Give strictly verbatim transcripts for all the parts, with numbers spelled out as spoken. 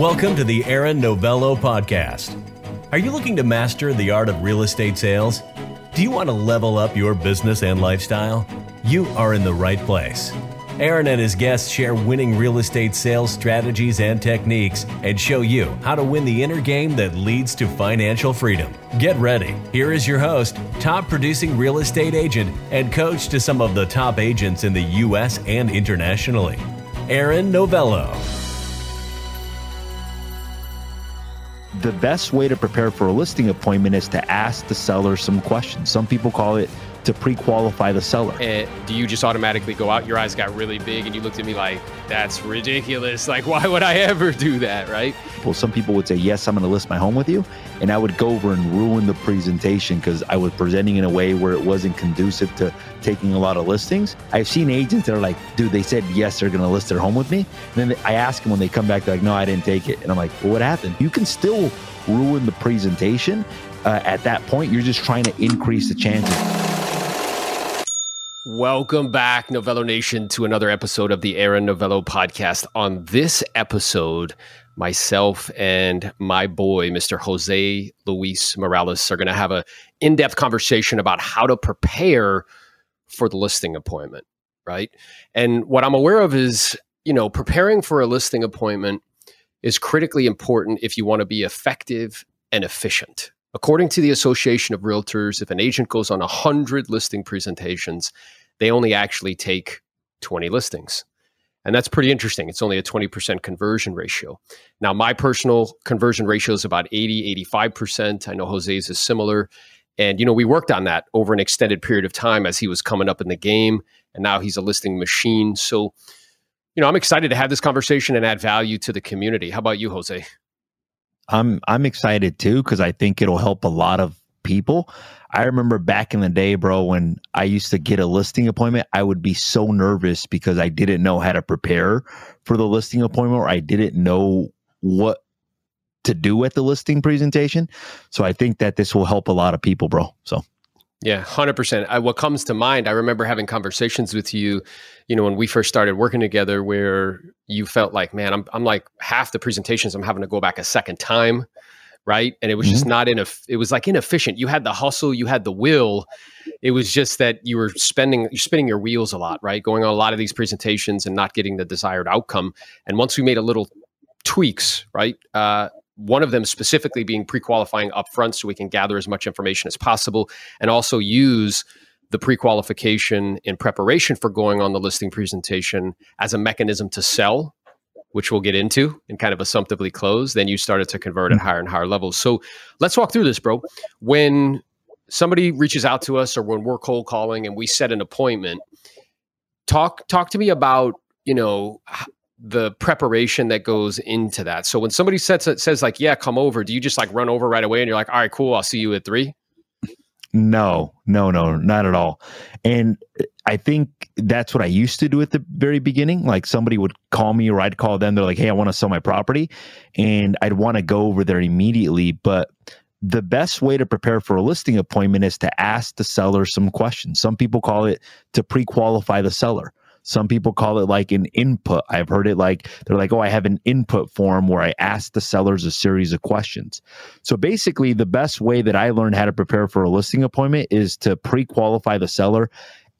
Welcome to the Aaron Novello Podcast. Are you looking to master the art of real estate sales? Do you want to level up your business and lifestyle? You are in the right place. Aaron and his guests share winning real estate sales strategies and techniques and show you how to win the inner game that leads to financial freedom. Get ready. Here is your host, top producing real estate agent and coach to some of the top agents in the U S and internationally, Aaron Novello. The best way to prepare for a listing appointment is to ask the seller some questions. Some people call it to pre-qualify the seller. And do you just automatically go out? Your eyes got really big and you looked at me like, that's ridiculous. Like, why would I ever do that, right? Well, some people would say, yes, I'm going to list my home with you. And I would go over and ruin the presentation because I was presenting in a way where it wasn't conducive to taking a lot of listings. I've seen agents that are like, dude, they said, yes, they're going to list their home with me. And then I ask them when they come back, they're like, no, I didn't take it. And I'm like, well, what happened? You can still ruin the presentation. Uh, at that point, you're just trying to increase the chances. Welcome back, Novello Nation, to another episode of the Aaron Novello Podcast. On this episode, myself and my boy, Mister Jose Luis Morales, are going to have an in-depth conversation about how to prepare for the listing appointment, right? And what I'm aware of is, you know, preparing for a listing appointment is critically important if you want to be effective and efficient. According to the Association of Realtors, if an agent goes on one hundred listing presentations, they only actually take twenty listings. And that's pretty interesting. It's only a twenty percent conversion ratio. Now, my personal conversion ratio is about eighty, eighty-five percent. I know Jose's is similar. And, you know, we worked on that over an extended period of time as he was coming up in the game. And now he's a listing machine. So, you know, I'm excited to have this conversation and add value to the community. How about you, Jose? I'm I'm excited too, because I think it'll help a lot of people. I remember back in the day, bro, when I used to get a listing appointment, I would be so nervous because I didn't know how to prepare for the listing appointment, or I didn't know what to do at the listing presentation. So I think that this will help a lot of people, bro. So yeah, one hundred percent. I, what comes to mind, I remember having conversations with you, you know, when we first started working together, where you felt like, man, I'm I'm like half the presentations I'm having to go back a second time, right? And it was mm-hmm. just not enough. It was like inefficient. You had the hustle, you had the will. It was just that you were spending, you're spinning your wheels a lot, right? Going on a lot of these presentations and not getting the desired outcome. And once we made a little tweaks, right? Uh, One of them specifically being pre-qualifying upfront so we can gather as much information as possible, and also use the pre-qualification in preparation for going on the listing presentation as a mechanism to sell, which we'll get into and kind of assumptively close. Then you started to convert at higher and higher levels. So let's walk through this, bro. When somebody reaches out to us or when we're cold calling and we set an appointment, talk talk to me about, you know, the preparation that goes into that. So when somebody sets it says like, yeah, come over, do you just like run over right away and you're like, all right, cool, I'll see you at three? No, no, no, not at all. And I think that's what I used to do at the very beginning. Like somebody would call me or I'd call them. They're like, hey, I want to sell my property, and I'd want to go over there immediately. But the best way to prepare for a listing appointment is to ask the seller some questions. Some people call it to pre-qualify the seller. Some people call it like an input. I've heard it like, they're like, oh, I have an input form where I ask the sellers a series of questions. So basically, the best way that I learned how to prepare for a listing appointment is to pre-qualify the seller,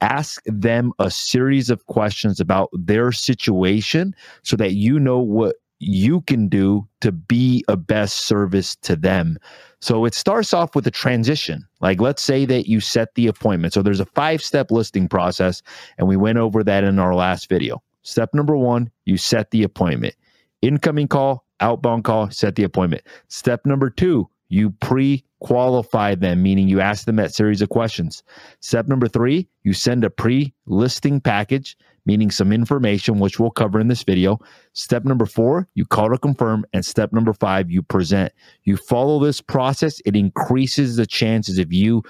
ask them a series of questions about their situation so that you know what you can do to be a best service to them. So it starts off with a transition. Like, let's say that you set the appointment. So there's a five-step listing process, and we went over that in our last video. Step number one, you set the appointment. Incoming call, outbound call, set the appointment. Step number two, you pre-qualify them, meaning you ask them that series of questions. Step number three, you send a pre-listing package, meaning some information, which we'll cover in this video. Step number four, you call to confirm. And step number five, you present. You follow this process. It increases the chances of you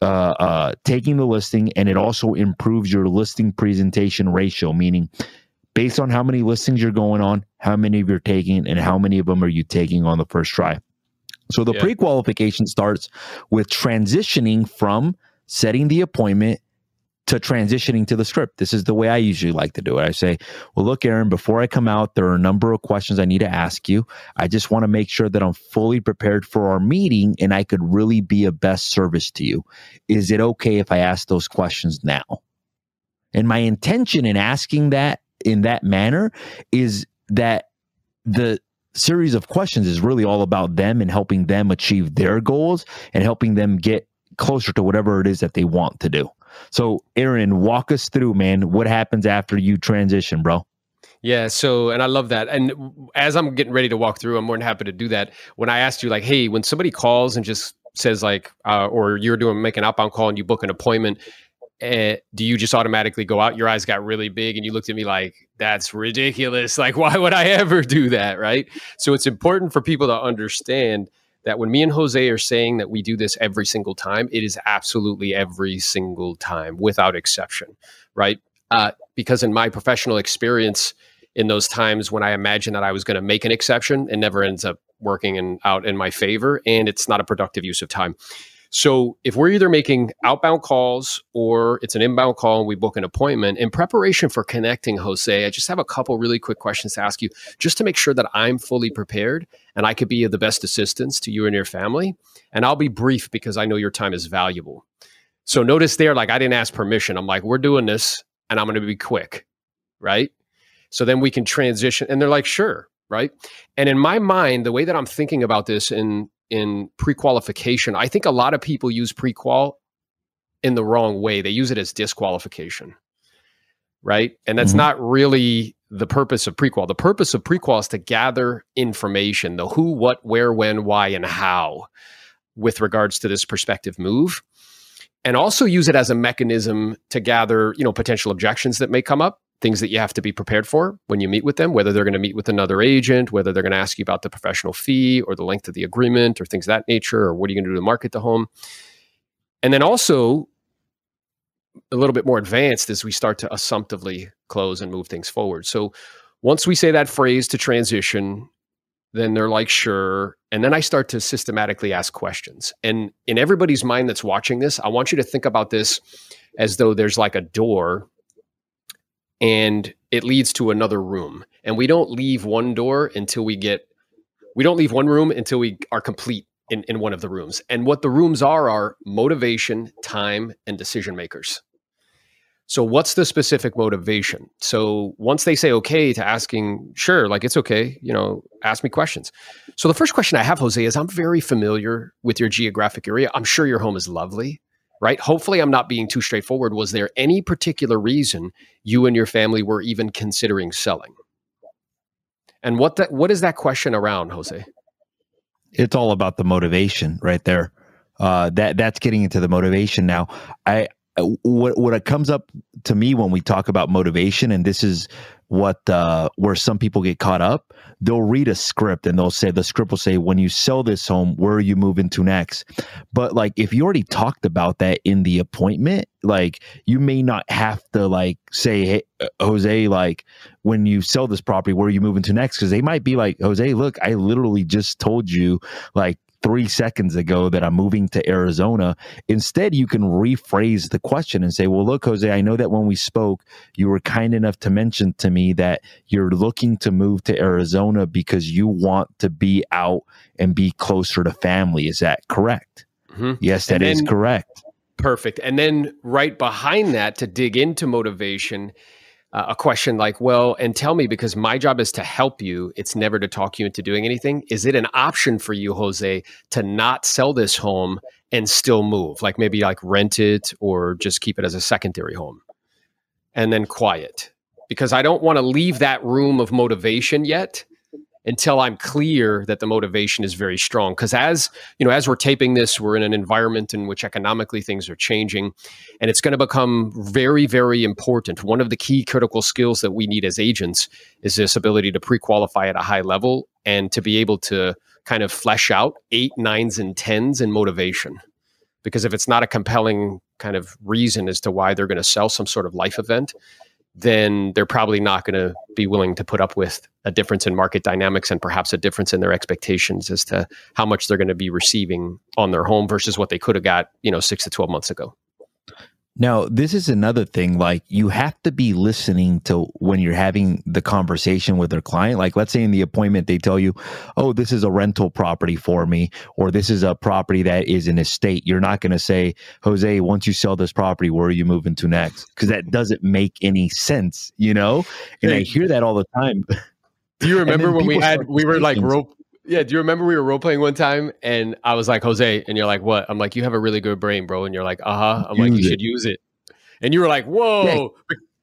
uh, uh, taking the listing, and it also improves your listing presentation ratio, meaning based on how many listings you're going on, how many of you're taking, and how many of them are you taking on the first try. So the yeah. pre-qualification starts with transitioning from setting the appointment to transitioning to the script. This is the way I usually like to do it. I say, well, look, Aaron, before I come out, there are a number of questions I need to ask you. I just want to make sure that I'm fully prepared for our meeting and I could really be of best service to you. Is it okay if I ask those questions now? And my intention in asking that in that manner is that the series of questions is really all about them and helping them achieve their goals and helping them get closer to whatever it is that they want to do. So Aaron, walk us through, man, what happens after you transition, bro? Yeah. So, and I love that. And as I'm getting ready to walk through, I'm more than happy to do that. When I asked you like, hey, when somebody calls and just says like, uh, or you're doing, make an outbound call and you book an appointment, Uh, do you just automatically go out? Your eyes got really big and you looked at me like, that's ridiculous. Like, why would I ever do that? Right. So it's important for people to understand that when me and Jose are saying that we do this every single time, it is absolutely every single time without exception. Right. Uh, because in my professional experience, in those times when I imagined that I was going to make an exception, it never ends up working in, out in my favor. And it's not a productive use of time. So if we're either making outbound calls or it's an inbound call and we book an appointment, in preparation for connecting, Jose, I just have a couple really quick questions to ask you just to make sure that I'm fully prepared and I could be of the best assistance to you and your family. And I'll be brief because I know your time is valuable. So notice there, like I didn't ask permission. I'm like, we're doing this and I'm going to be quick, right? So then we can transition. And they're like, sure, right? And in my mind, the way that I'm thinking about this in in pre-qualification, I think a lot of people use pre-qual in the wrong way. They use it as disqualification, right? And that's mm-hmm. not really the purpose of pre-qual. The purpose of pre-qual is to gather information, the who, what, where, when, why, and how with regards to this prospective move, and also use it as a mechanism to gather, you know, potential objections that may come up, things that you have to be prepared for when you meet with them, whether they're going to meet with another agent, whether they're going to ask you about the professional fee or the length of the agreement or things of that nature, or what are you going to do to market the home? And then also a little bit more advanced as we start to assumptively close and move things forward. So once we say that phrase to transition, then they're like, sure. And then I start to systematically ask questions. And in everybody's mind that's watching this, I want you to think about this as though there's like a door and it leads to another room. And we don't leave one door until we get, we don't leave one room until we are complete in, in one of the rooms. And what the rooms are, are motivation, time, and decision makers. So what's the specific motivation? So once they say okay to asking, sure, like it's okay, you know, ask me questions. So the first question I have, Jose, is I'm very familiar with your geographic area. I'm sure your home is lovely. Right? Hopefully I'm not being too straightforward. Was there any particular reason you and your family were even considering selling? And what that, what is that question around, Jose? It's all about the motivation right there. Uh, that that's getting into the motivation. Now, I, what, what comes up to me when we talk about motivation, and this is what, uh, where some people get caught up, they'll read a script and they'll say, the script will say, when you sell this home, where are you moving to next? But like, if you already talked about that in the appointment, like you may not have to like say, hey, Jose, like when you sell this property, where are you moving to next? Cause they might be like, Jose, look, I literally just told you like three seconds ago that I'm moving to Arizona. Instead, you can rephrase the question and say, well, look, Jose, I know that when we spoke, you were kind enough to mention to me that you're looking to move to Arizona because you want to be out and be closer to family. Is that correct? Mm-hmm. Yes, that then, is correct. Perfect. And then right behind that, to dig into motivation, Uh, a question like, well, and tell me, because my job is to help you. It's never to talk you into doing anything. Is it an option for you, Jose, to not sell this home and still move? Like maybe like rent it or just keep it as a secondary home. And then quiet, because I don't want to leave that room of motivation yet until I'm clear that the motivation is very strong. Because as you know, as we're taping this, we're in an environment in which economically things are changing, and it's going to become very, very important. One of the key critical skills that we need as agents is this ability to pre-qualify at a high level and to be able to kind of flesh out eight, nines, and tens in motivation. Because if it's not a compelling kind of reason as to why they're going to sell some sort of life event, then they're probably not going to be willing to put up with a difference in market dynamics and perhaps a difference in their expectations as to how much they're going to be receiving on their home versus what they could have got, you know, six to twelve months ago. Now, this is another thing, like you have to be listening to when you're having the conversation with their client. Like let's say in the appointment, they tell you, oh, this is a rental property for me, or this is a property that is an estate. You're not going to say, Jose, once you sell this property, where are you moving to next? Because that doesn't make any sense, you know? And I hear that all the time. Do you remember when we had, we were like rope. Yeah. Do you remember we were role playing one time and I was like, Jose, and you're like, what? I'm like, you have a really good brain, bro. And you're like, uh-huh. I'm use like, you it. should use it. And you were like, whoa,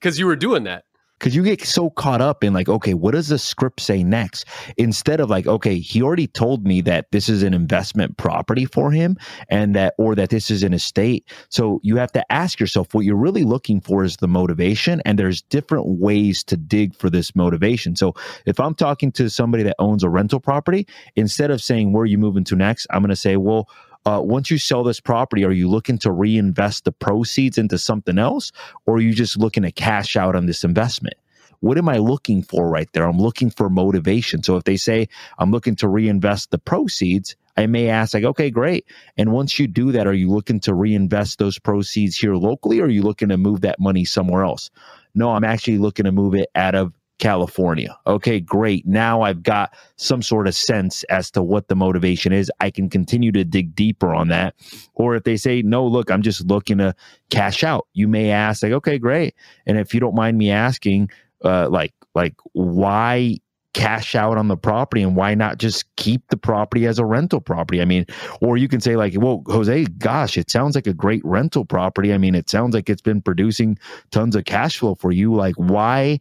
because yeah. you were doing that. Because you get so caught up in like, okay, what does the script say next? Instead of like, okay, he already told me that this is an investment property for him and that, or that this is an estate. So you have to ask yourself, what you're really looking for is the motivation, and there's different ways to dig for this motivation. So if I'm talking to somebody that owns a rental property, instead of saying, where are you moving to next? I'm going to say, well, Uh, once you sell this property, are you looking to reinvest the proceeds into something else? Or are you just looking to cash out on this investment? What am I looking for right there? I'm looking for motivation. So if they say, I'm looking to reinvest the proceeds, I may ask like, okay, great. And once you do that, are you looking to reinvest those proceeds here locally? Or are you looking to move that money somewhere else? No, I'm actually looking to move it out of California. Okay, great. Now I've got some sort of sense as to what the motivation is. I can continue to dig deeper on that. Or if they say, no, look, I'm just looking to cash out, you may ask like, okay, great. And if you don't mind me asking, uh, like, like why cash out on the property and why not just keep the property as a rental property? I mean, or you can say like, well, Jose, gosh, it sounds like a great rental property. I mean, it sounds like it's been producing tons of cash flow for you. Like, why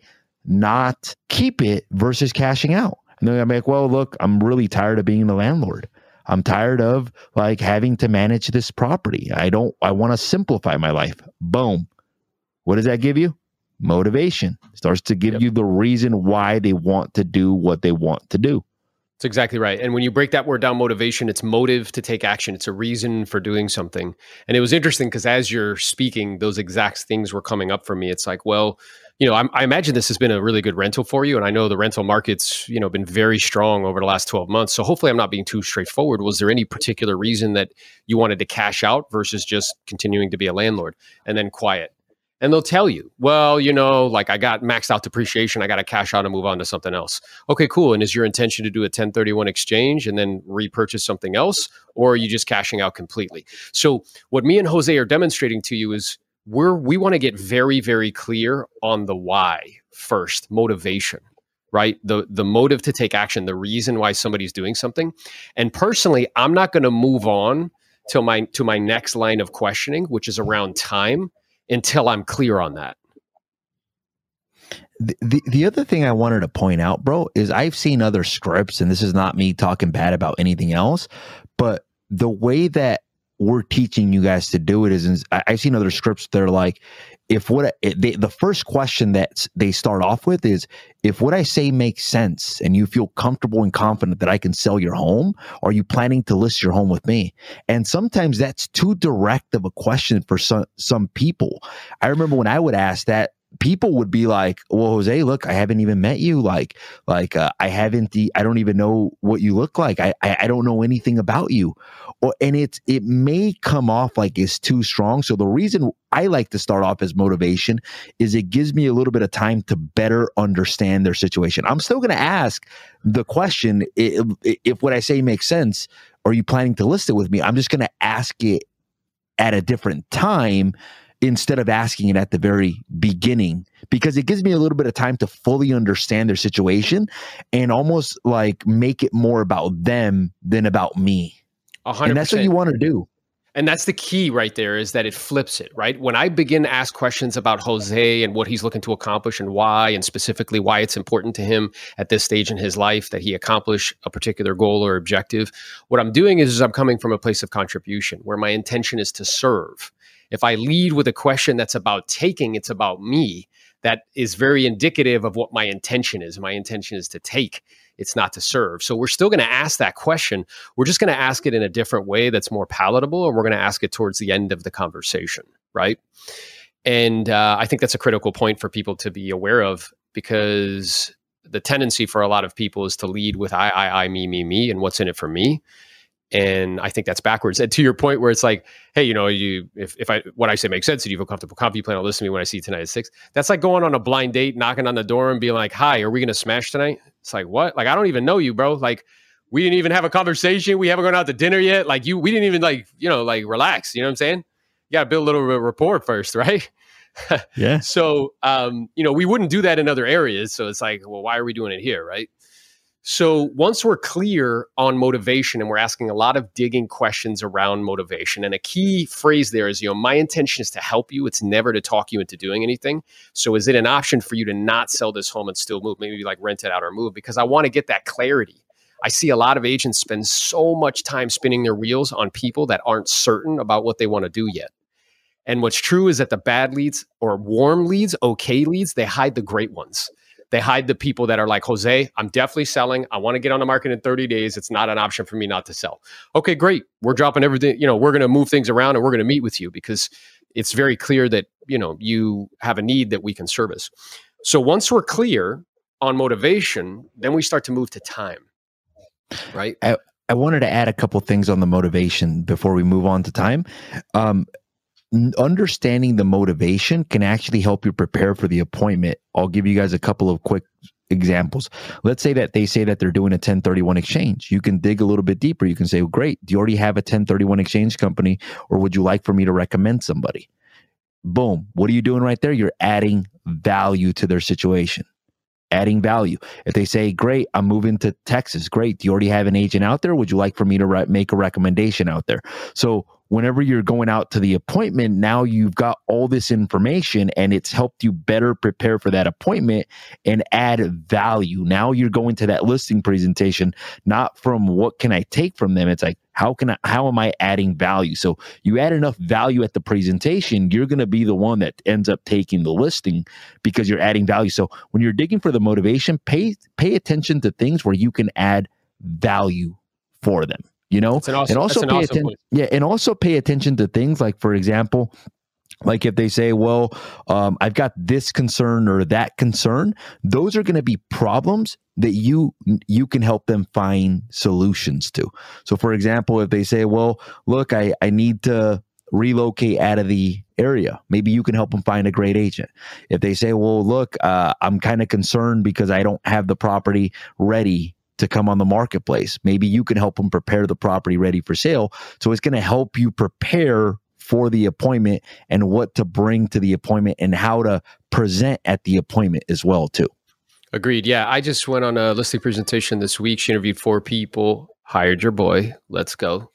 not keep it versus cashing out? And then I'm like, well, look, I'm really tired of being the landlord. I'm tired of like having to manage this property. I don't, I want to simplify my life. Boom. What does that give you? Motivation. It starts to give yep. you the reason why they want to do what they want to do. That's exactly right. And when you break that word down, motivation, it's motive to take action. It's a reason for doing something. And it was interesting because as you're speaking, those exact things were coming up for me. It's like, well, you know, I, I imagine this has been a really good rental for you. And I know the rental market's, you know, been very strong over the last twelve months. So hopefully I'm not being too straightforward. Was there any particular reason that you wanted to cash out versus just continuing to be a landlord? And then quiet. And they'll tell you, well, you know, like I got maxed out depreciation. I got to cash out and move on to something else. Okay, cool. And is your intention to do a ten thirty-one exchange and then repurchase something else? Or are you just cashing out completely? So what me and Jose are demonstrating to you is we're, we want to get very, very clear on the why first, motivation, right? The, the motive to take action, the reason why somebody's doing something. And personally, I'm not going to move on till my, to my next line of questioning, which is around time, until I'm clear on that. The, the the other thing I wanted to point out, bro, is I've seen other scripts, and this is not me talking bad about anything else, but the way that we're teaching you guys to do it is, is I've seen other scripts that are like, if what I, they, the first question that they start off with is, if what I say makes sense and you feel comfortable and confident that I can sell your home, are you planning to list your home with me? And sometimes that's too direct of a question for some, some people. I remember when I would ask that, people would be like, well, Jose, look, I haven't even met you. Like, like, uh, I haven't, the, I don't even know what you look like. I, I, I don't know anything about you. Or, and it's, it may come off like it's too strong. So the reason I like to start off as motivation is it gives me a little bit of time to better understand their situation. I'm still going to ask the question, if, if what I say makes sense, are you planning to list it with me? I'm just going to ask it at a different time instead of asking it at the very beginning, because it gives me a little bit of time to fully understand their situation and almost like make it more about them than about me. one hundred percent. And that's what you want to do. And that's the key right there, is that it flips it, right? When I begin to ask questions about Jose and what he's looking to accomplish and why, and specifically why it's important to him at this stage in his life that he accomplish a particular goal or objective, what I'm doing is, is I'm coming from a place of contribution where my intention is to serve. If I lead with a question that's about taking, it's about me. That is very indicative of what my intention is. My intention is to take, it's not to serve. So we're still going to ask that question. We're just going to ask it in a different way that's more palatable, and we're going to ask it towards the end of the conversation, right? And uh, I think that's a critical point for people to be aware of, because the tendency for a lot of people is to lead with I, I, I, me, me, me, and what's in it for me. And I think that's backwards. And to your point where it's like, hey, you know, you if, if I what I say makes sense and you feel comfortable, comfy, you plan on listening to me when I see you tonight at six. That's like going on a blind date, knocking on the door and being like, hi, are we going to smash tonight? It's like, what? Like, I don't even know you, bro. Like, we didn't even have a conversation. We haven't gone out to dinner yet. Like you, we didn't even like, you know, like relax. You know what I'm saying? You got to build a little bit of rapport first, right? Yeah. So, um, you know, we wouldn't do that in other areas. So it's like, well, why are we doing it here? Right. So once we're clear on motivation, and we're asking a lot of digging questions around motivation, and a key phrase there is, you know, my intention is to help you. It's never to talk you into doing anything. So is it an option for you to not sell this home and still move? Maybe like rent it out or move, because I want to get that clarity. I see a lot of agents spend so much time spinning their wheels on people that aren't certain about what they want to do yet. And what's true is that the bad leads, or warm leads, okay leads, they hide the great ones. They hide the people that are like, Jose, I'm definitely selling. I want to get on the market in thirty days. It's not an option for me not to sell. Okay, great. We're dropping everything. You know, we're going to move things around and we're going to meet with you because it's very clear that, you know, you have a need that we can service. So once we're clear on motivation, then we start to move to time. Right. I, I wanted to add a couple things on the motivation before we move on to time. Um, understanding the motivation can actually help you prepare for the appointment. I'll give you guys a couple of quick examples. Let's say that they say that they're doing a ten thirty-one exchange. You can dig a little bit deeper. You can say, well, great, do you already have a ten thirty-one exchange company, or would you like for me to recommend somebody? Boom. What are you doing right there? You're adding value to their situation. Adding value. If they say, great, I'm moving to Texas. Great. Do you already have an agent out there? Would you like for me to re- make a recommendation out there? So whenever you're going out to the appointment, now you've got all this information and it's helped you better prepare for that appointment and add value. Now you're going to that listing presentation, not from what can I take from them? It's like, how can I, how am I adding value? So you add enough value at the presentation, you're going to be the one that ends up taking the listing because you're adding value. So when you're digging for the motivation, pay, pay attention to things where you can add value for them, you know, awesome, and also an pay awesome attention. Yeah. And also pay attention to things like, for example, like if they say, well, um, I've got this concern or that concern, those are going to be problems that you you can help them find solutions to. So, for example, if they say, well, look, I, I need to relocate out of the area, maybe you can help them find a great agent. If they say, well, look, uh, I'm kind of concerned because I don't have the property ready to come on the marketplace, maybe you can help them prepare the property ready for sale. So it's going to help you prepare for the appointment and what to bring to the appointment and how to present at the appointment as well too. Agreed. Yeah. I just went on a listing presentation this week. She interviewed four people, hired your boy. Let's go.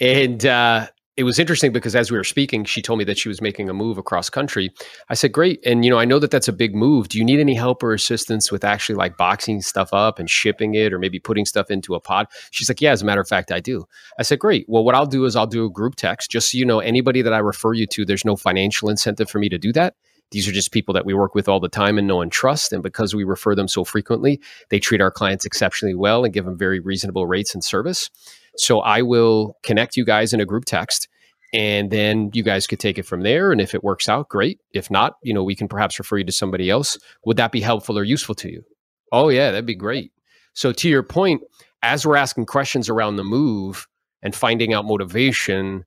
And, uh, it was interesting because as we were speaking, she told me that she was making a move across country. I said, great. And, you know, I know that that's a big move. Do you need any help or assistance with actually like boxing stuff up and shipping it or maybe putting stuff into a pod? She's like, yeah, as a matter of fact, I do. I said, great. Well, what I'll do is I'll do a group text. Just so you know, anybody that I refer you to, there's no financial incentive for me to do that. These are just people that we work with all the time and know and trust. And because we refer them so frequently, they treat our clients exceptionally well and give them very reasonable rates and service. So I will connect you guys in a group text and then you guys could take it from there. And if it works out, great. If not, you know, we can perhaps refer you to somebody else. Would that be helpful or useful to you? Oh yeah, that'd be great. So to your point, as we're asking questions around the move and finding out motivation,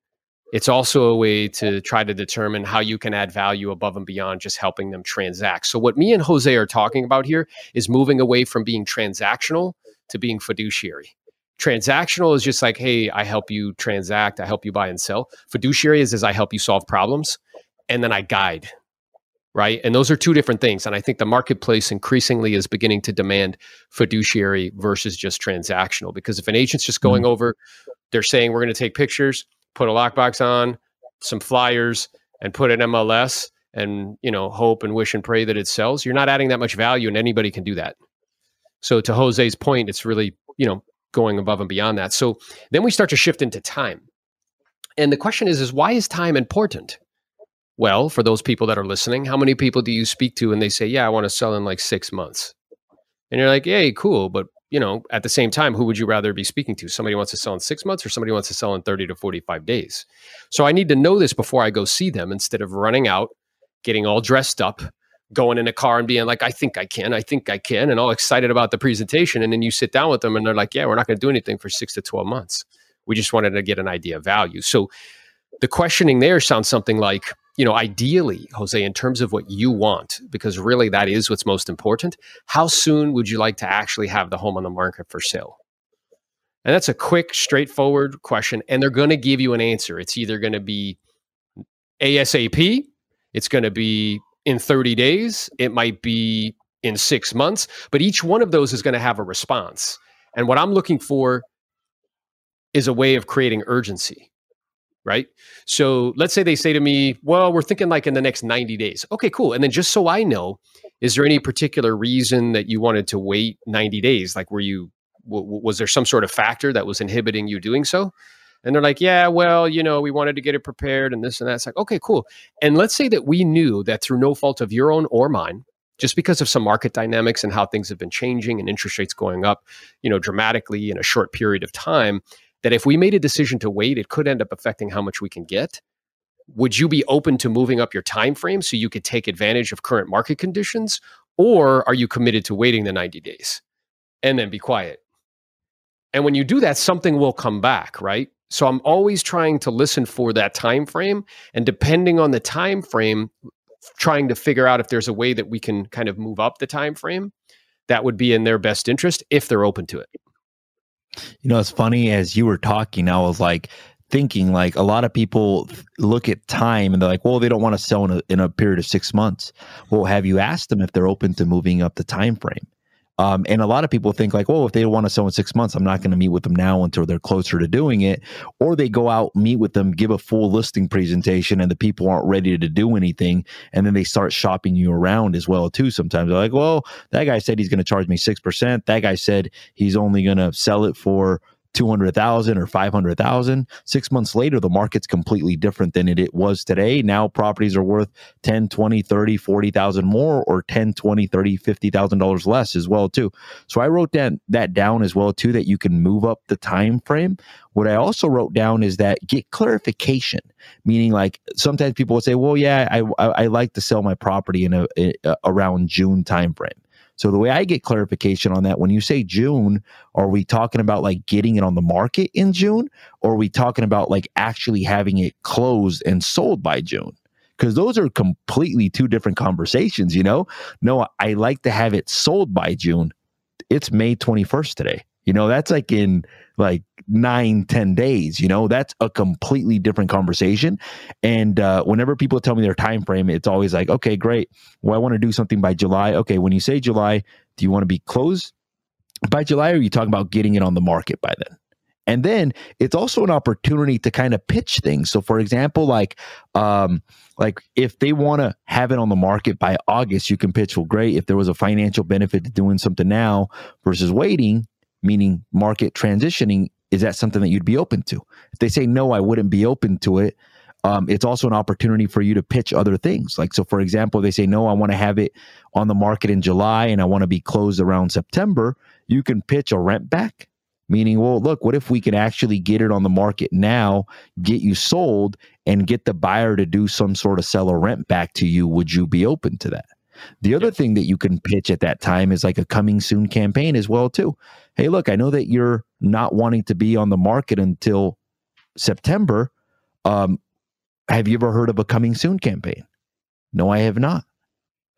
it's also a way to try to determine how you can add value above and beyond just helping them transact. So what me and Jose are talking about here is moving away from being transactional to being fiduciary. Transactional is just like, hey, I help you transact. I help you buy and sell. Fiduciary is, is I help you solve problems and then I guide, right? And those are two different things. And I think the marketplace increasingly is beginning to demand fiduciary versus just transactional, because if an agent's just going mm-hmm. over, they're saying, we're going to take pictures, put a lockbox on, some flyers and put an M L S and, you know, hope and wish and pray that it sells. You're not adding that much value and anybody can do that. So to Jose's point, it's really, you know, going above and beyond that. So then we start to shift into time. And the question is, is why is time important? Well, for those people that are listening, how many people do you speak to and they say, yeah, I want to sell in like six months. And you're like, hey, cool. But you know, at the same time, who would you rather be speaking to? Somebody wants to sell in six months or somebody wants to sell in thirty to forty-five days. So I need to know this before I go see them instead of running out, getting all dressed up, going in a car and being like, I think I can, I think I can, and all excited about the presentation. And then you sit down with them and they're like, yeah, we're not going to do anything for six to twelve months. We just wanted to get an idea of value. So the questioning there sounds something like, you know, ideally, Jose, in terms of what you want, because really that is what's most important, how soon would you like to actually have the home on the market for sale? And that's a quick, straightforward question. And they're going to give you an answer. It's either going to be ASAP. It's going to be in thirty days. It might be in six months. But each one of those is going to have a response. And what I'm looking for is a way of creating urgency. Right? So let's say they say to me, well, we're thinking like in the next ninety days. Okay, cool. And then just so I know, is there any particular reason that you wanted to wait ninety days? Like, were you, w was there some sort of factor that was inhibiting you doing so? And they're like, yeah, well, you know, we wanted to get it prepared and this and that. It's like, okay, cool. And let's say that we knew that through no fault of your own or mine, just because of some market dynamics and how things have been changing and interest rates going up, you know, dramatically in a short period of time, that if we made a decision to wait, it could end up affecting how much we can get. Would you be open to moving up your time frame so you could take advantage of current market conditions? Or are you committed to waiting the ninety days and then be quiet? And when you do that, something will come back, right? So I'm always trying to listen for that time frame, and depending on the time frame, trying to figure out if there's a way that we can kind of move up the time frame that would be in their best interest if they're open to it. You know, it's funny, as you were talking, I was like thinking, like, a lot of people look at time and they're like, well, they don't want to sell in a, in a period of six months. Well, have you asked them if they're open to moving up the time frame? Um, and a lot of people think like, well, if they want to sell in six months, I'm not going to meet with them now until they're closer to doing it. Or they go out, meet with them, give a full listing presentation, and the people aren't ready to do anything. And then they start shopping you around as well, too. Sometimes they're like, well, that guy said he's going to charge me six percent. That guy said he's only going to sell it for two hundred thousand or five hundred thousand. Six months later, the market's completely different than it, it was today. Now properties are worth ten, twenty, thirty, forty thousand more, or ten, twenty, thirty, fifty thousand dollars less as well too. So I wrote that, that down as well too, that you can move up the time frame. What I also wrote down is that get clarification, meaning like sometimes people will say, well, yeah, I, I, I like to sell my property in a, a, a around June timeframe. So the way I get clarification on that, when you say June, are we talking about like getting it on the market in June? Or are we talking about like actually having it closed and sold by June? Because those are completely two different conversations, you know? No, I like to have it sold by June. It's May twenty-first today. You know, that's like in like nine, ten days, you know, that's a completely different conversation. And uh, whenever people tell me their time frame, it's always like, okay, great. Well, I want to do something by July. Okay, when you say July, do you want to be closed by July, or are you talking about getting it on the market by then? And then it's also an opportunity to kind of pitch things. So for example, like um, like if they want to have it on the market by August, you can pitch, well, great, if there was a financial benefit to doing something now versus waiting, meaning market transitioning, is that something that you'd be open to? If they say, no, I wouldn't be open to it, um, it's also an opportunity for you to pitch other things. Like, so for example, they say, no, I want to have it on the market in July and I want to be closed around September. You can pitch a rent back, meaning, well, look, what if we could actually get it on the market now, get you sold, and get the buyer to do some sort of sell or rent back to you? Would you be open to that? The other thing that you can pitch at that time is like a coming soon campaign as well too. Hey, look, I know that you're not wanting to be on the market until September. Um, have you ever heard of a coming soon campaign? No, I have not.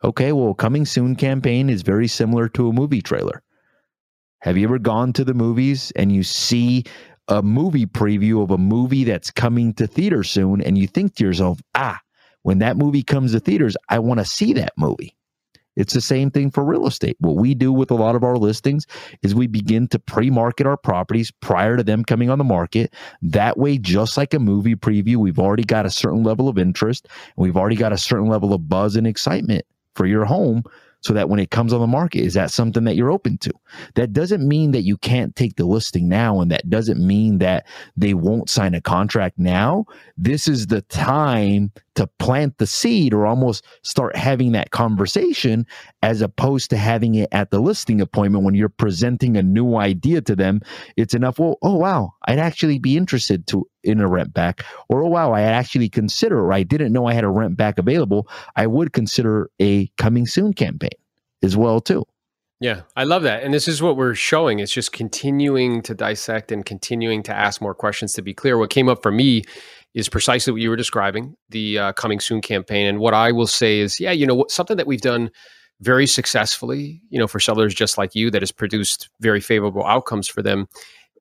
Okay, well, coming soon campaign is very similar to a movie trailer. Have you ever gone to the movies and you see a movie preview of a movie that's coming to theater soon, and you think to yourself, ah, when that movie comes to theaters, I want to see that movie. It's the same thing for real estate. What we do with a lot of our listings is we begin to pre-market our properties prior to them coming on the market. That way, just like a movie preview, we've already got a certain level of interest, and we've already got a certain level of buzz and excitement for your home, so that when it comes on the market, is that something that you're open to? That doesn't mean that you can't take the listing now, and that doesn't mean that they won't sign a contract now. This is the time to plant the seed, or almost start having that conversation, as opposed to having it at the listing appointment when you're presenting a new idea to them. It's enough, well, oh, wow, I'd actually be interested to in a rent back, or, oh, wow, I actually consider, or I didn't know I had a rent back available. I would consider a coming soon campaign as well too. Yeah, I love that. And this is what we're showing. It's just continuing to dissect and continuing to ask more questions to be clear. What came up for me is precisely what you were describing, the uh, Coming Soon campaign. And what I will say is, yeah, you know, something that we've done very successfully, you know, for sellers just like you that has produced very favorable outcomes for them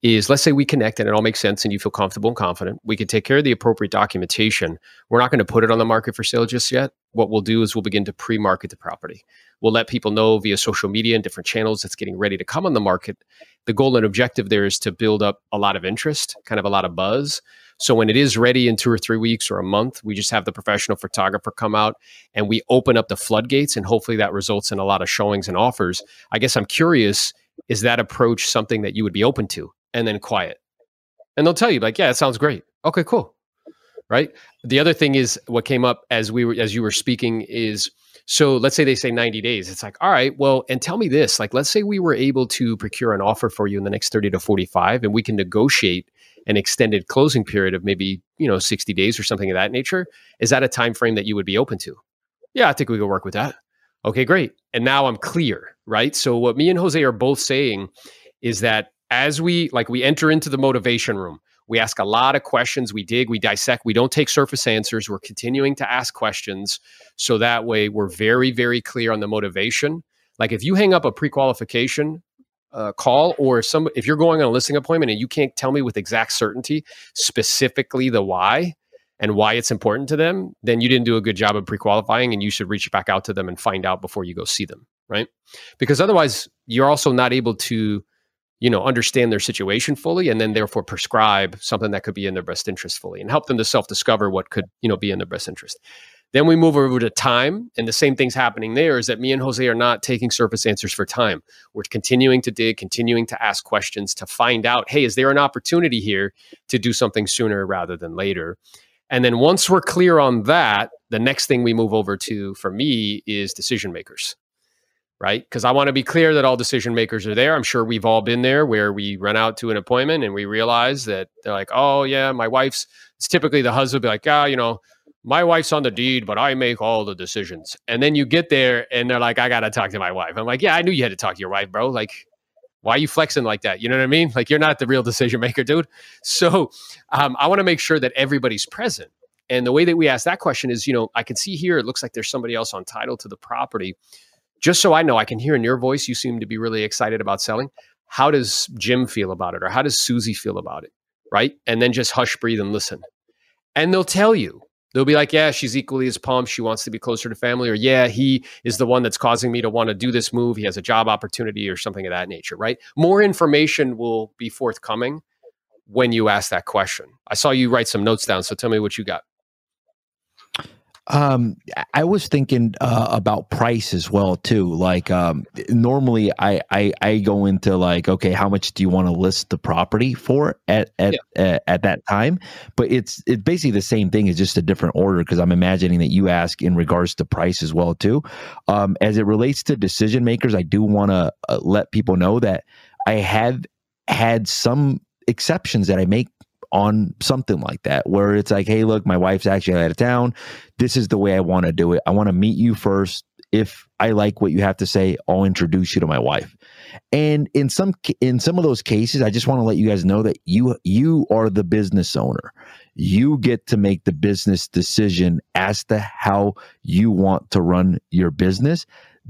is, let's say we connect and it all makes sense and you feel comfortable and confident. We can take care of the appropriate documentation. We're not going to put it on the market for sale just yet. What we'll do is we'll begin to pre-market the property. We'll let people know via social media and different channels it's getting ready to come on the market. The goal and objective there is to build up a lot of interest, kind of a lot of buzz. So when it is ready in two or three weeks or a month, we just have the professional photographer come out and we open up the floodgates, and hopefully that results in a lot of showings and offers. I guess I'm curious, is that approach something that you would be open to? And then quiet. And they'll tell you like, yeah, it sounds great. Okay, cool. Right? The other thing is what came up as we were, as you were speaking is, so let's say they say ninety days. It's like, all right, well, and tell me this, like, let's say we were able to procure an offer for you in the next thirty to forty-five, and we can negotiate an extended closing period of maybe, you know, sixty days or something of that nature. Is that a time frame that you would be open to? Yeah, I think we could work with that. Okay, great. And now I'm clear, right? So what me and Jose are both saying is that as we, like we enter into the motivation room, we ask a lot of questions, we dig, we dissect, we don't take surface answers. We're continuing to ask questions. So that way we're very, very clear on the motivation. Like if you hang up a pre-qualification uh, call or some, if you're going on a listing appointment and you can't tell me with exact certainty, specifically the why and why it's important to them, then you didn't do a good job of pre-qualifying, and you should reach back out to them and find out before you go see them, right? Because otherwise you're also not able to, you know, understand their situation fully, and then therefore prescribe something that could be in their best interest fully and help them to self-discover what could, you know, be in their best interest. Then we move over to time, and the same thing's happening there is that me and Jose are not taking surface answers for time. We're continuing to dig, continuing to ask questions to find out, hey, is there an opportunity here to do something sooner rather than later? And then once we're clear on that, the next thing we move over to for me is decision makers. Right? Because I want to be clear that all decision makers are there. I'm sure we've all been there where we run out to an appointment and we realize that they're like, oh yeah, my wife's, it's typically the husband be like, ah, oh, you know, my wife's on the deed, but I make all the decisions. And then you get there and they're like, I got to talk to my wife. I'm like, yeah, I knew you had to talk to your wife, bro. Like, why are you flexing like that? You know what I mean? Like, you're not the real decision maker, dude. So um, I want to make sure that everybody's present. And the way that we ask that question is, you know, I can see here, it looks like there's somebody else on title to the property. Just so I know, I can hear in your voice, you seem to be really excited about selling. How does Jim feel about it? Or how does Susie feel about it? Right? And then just hush, breathe, and listen. And they'll tell you, they'll be like, yeah, she's equally as pumped. She wants to be closer to family. Or yeah, he is the one that's causing me to want to do this move. He has a job opportunity or something of that nature, right? More information will be forthcoming when you ask that question. I saw you write some notes down. So tell me what you got. Um, I was thinking uh, about price as well too. Like, um, normally I, I I go into like, okay, how much do you want to list the property for at at yeah. at, at that time? But it's it's basically the same thing. It's just a different order, because I'm imagining that you ask in regards to price as well too. Um, as it relates to decision makers, I do want to uh, let people know that I have had some exceptions that I make on something like that, where it's like, hey, look, my wife's actually out of town. This is the way I want to do it. I want to meet you first. If I like what you have to say, I'll introduce you to my wife. And in some, in some of those cases, I just want to let you guys know that you, you are the business owner. You get to make the business decision as to how you want to run your business.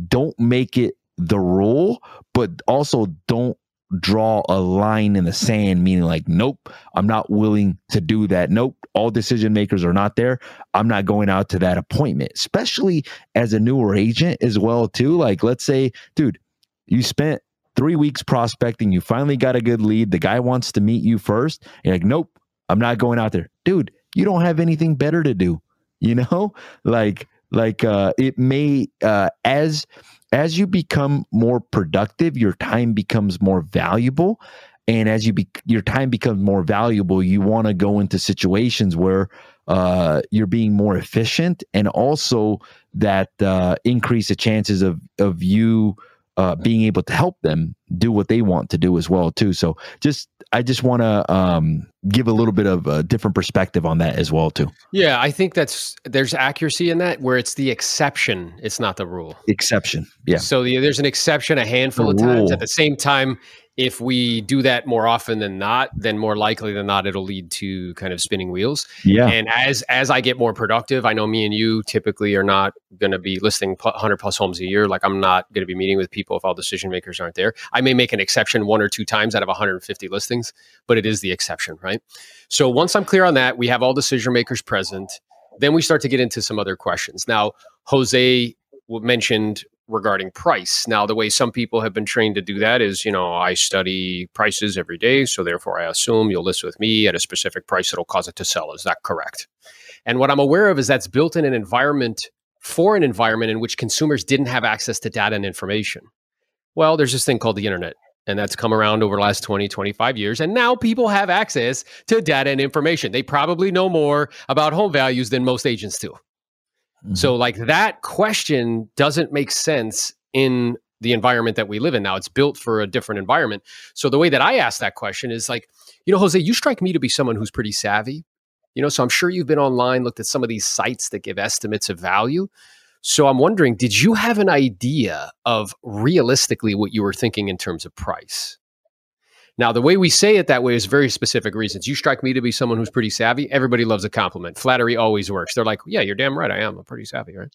Don't make it the rule, but also don't draw a line in the sand, meaning like, nope, I'm not willing to do that. Nope, all decision makers are not there. I'm not going out to that appointment, especially as a newer agent as well too. Like, let's say, dude, you spent three weeks prospecting, you finally got a good lead. The guy wants to meet you first. You're like, nope, I'm not going out there. Dude, you don't have anything better to do. You know, like, like, uh, it may, uh, as, As you become more productive, your time becomes more valuable. And as you be, your time becomes more valuable, you want to go into situations where uh, you're being more efficient, and also that uh, increase the chances of, of you uh, being able to help them do what they want to do as well too. So just, I just want to um, give a little bit of a different perspective on that as well too. Yeah. I think that's, there's accuracy in that, where it's the exception. It's not the rule. Exception. Yeah. So the, there's an exception a handful of times. At the same time, if we do that more often than not, then more likely than not, it'll lead to kind of spinning wheels. Yeah. And as as I get more productive, I know me and you typically are not going to be listing one hundred plus homes a year. Like, I'm not going to be meeting with people if all decision makers aren't there. I may make an exception one or two times out of one hundred fifty listings, but it is the exception, right? So once I'm clear on that, we have all decision makers present. Then we start to get into some other questions. Now, Jose mentioned regarding price. Now, the way some people have been trained to do that is, you know, I study prices every day, so therefore I assume you'll list with me at a specific price that'll cause it to sell. Is that correct? And what I'm aware of is that's built in an environment for an environment in which consumers didn't have access to data and information. Well, there's this thing called the internet, and that's come around over the last twenty, twenty-five years. And now people have access to data and information. They probably know more about home values than most agents do. So like, that question doesn't make sense in the environment that we live in now. It's built for a different environment. So the way that I ask that question is like, you know, Jose, you strike me to be someone who's pretty savvy, you know, so I'm sure you've been online, looked at some of these sites that give estimates of value. So I'm wondering, did you have an idea of realistically what you were thinking in terms of price? Now, the way we say it that way is very specific reasons. You strike me to be someone who's pretty savvy. Everybody loves a compliment. Flattery always works. They're like, yeah, you're damn right. I am. I'm pretty savvy, right?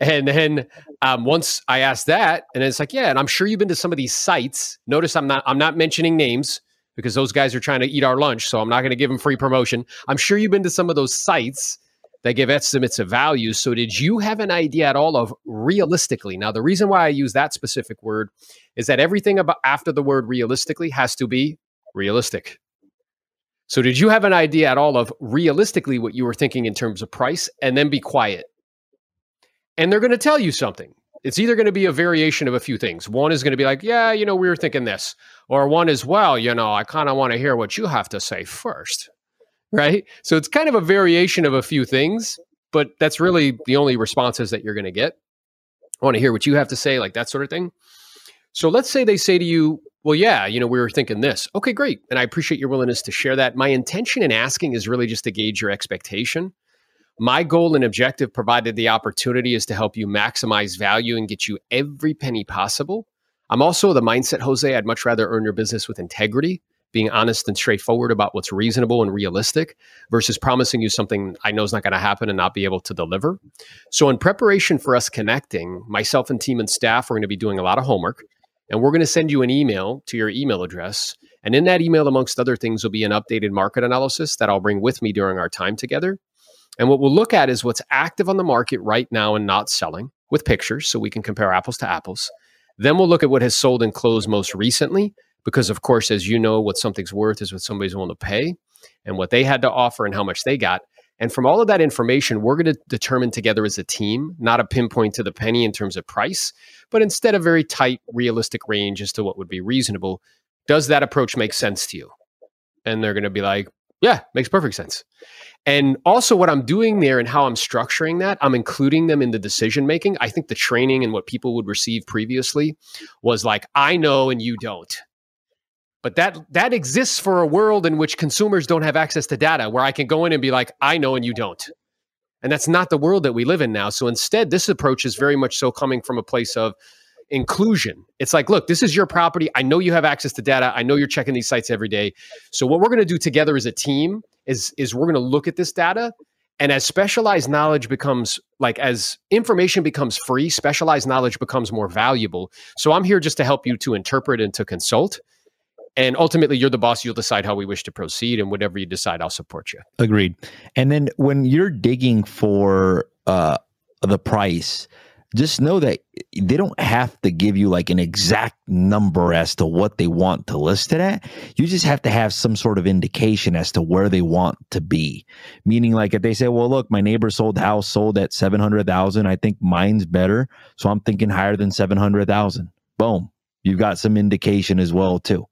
And then um, once I asked that, and it's like, yeah, and I'm sure you've been to some of these sites. Notice I'm not, I'm not mentioning names because those guys are trying to eat our lunch, so I'm not going to give them free promotion. I'm sure you've been to some of those sites that give estimates of value. So did you have an idea at all of realistically? Now, the reason why I use that specific word is that everything about after the word realistically has to be realistic. So did you have an idea at all of realistically what you were thinking in terms of price? And then be quiet. And they're going to tell you something. It's either going to be a variation of a few things. One is going to be like, yeah, you know, we were thinking this. Or one is, well, you know, I kind of want to hear what you have to say first. Right? So it's kind of a variation of a few things, but that's really the only responses that you're going to get. I want to hear what you have to say, like that sort of thing. So let's say they say to you, well, yeah, you know, we were thinking this. Okay, great. And I appreciate your willingness to share that. My intention in asking is really just to gauge your expectation. My goal and objective, provided the opportunity, is to help you maximize value and get you every penny possible. I'm also the mindset, Jose, I'd much rather earn your business with integrity, being honest and straightforward about what's reasonable and realistic, versus promising you something I know is not going to happen and not be able to deliver. So in preparation for us connecting, myself and team and staff are going to be doing a lot of homework, and we're going to send you an email to your email address. And in that email, amongst other things, will be an updated market analysis that I'll bring with me during our time together. And what we'll look at is what's active on the market right now and not selling, with pictures, so we can compare apples to apples. Then we'll look at what has sold and closed most recently, because of course, as you know, what something's worth is what somebody's willing to pay and what they had to offer and how much they got. And from all of that information, we're going to determine together as a team, not a pinpoint to the penny in terms of price, but instead a very tight, realistic range as to what would be reasonable. Does that approach make sense to you? And they're going to be like, yeah, makes perfect sense. And also what I'm doing there and how I'm structuring that, I'm including them in the decision-making. I think the training and what people would receive previously was like, I know and you don't. But that that exists for a world in which consumers don't have access to data, where I can go in and be like, I know and you don't. And that's not the world that we live in now. So instead, this approach is very much so coming from a place of inclusion. It's like, look, this is your property. I know you have access to data. I know you're checking these sites every day. So what we're going to do together as a team is, is we're going to look at this data. And as specialized knowledge becomes, like as information becomes free, specialized knowledge becomes more valuable. So I'm here just to help you to interpret and to consult. And ultimately, you're the boss. You'll decide how we wish to proceed, and whatever you decide, I'll support you. Agreed. And then when you're digging for uh, the price, just know that they don't have to give you like an exact number as to what they want to list it at. You just have to have some sort of indication as to where they want to be. Meaning, like if they say, well, look, my neighbor sold house sold at seven hundred thousand. I think mine's better. So I'm thinking higher than seven hundred thousand. Boom. You've got some indication as well, too.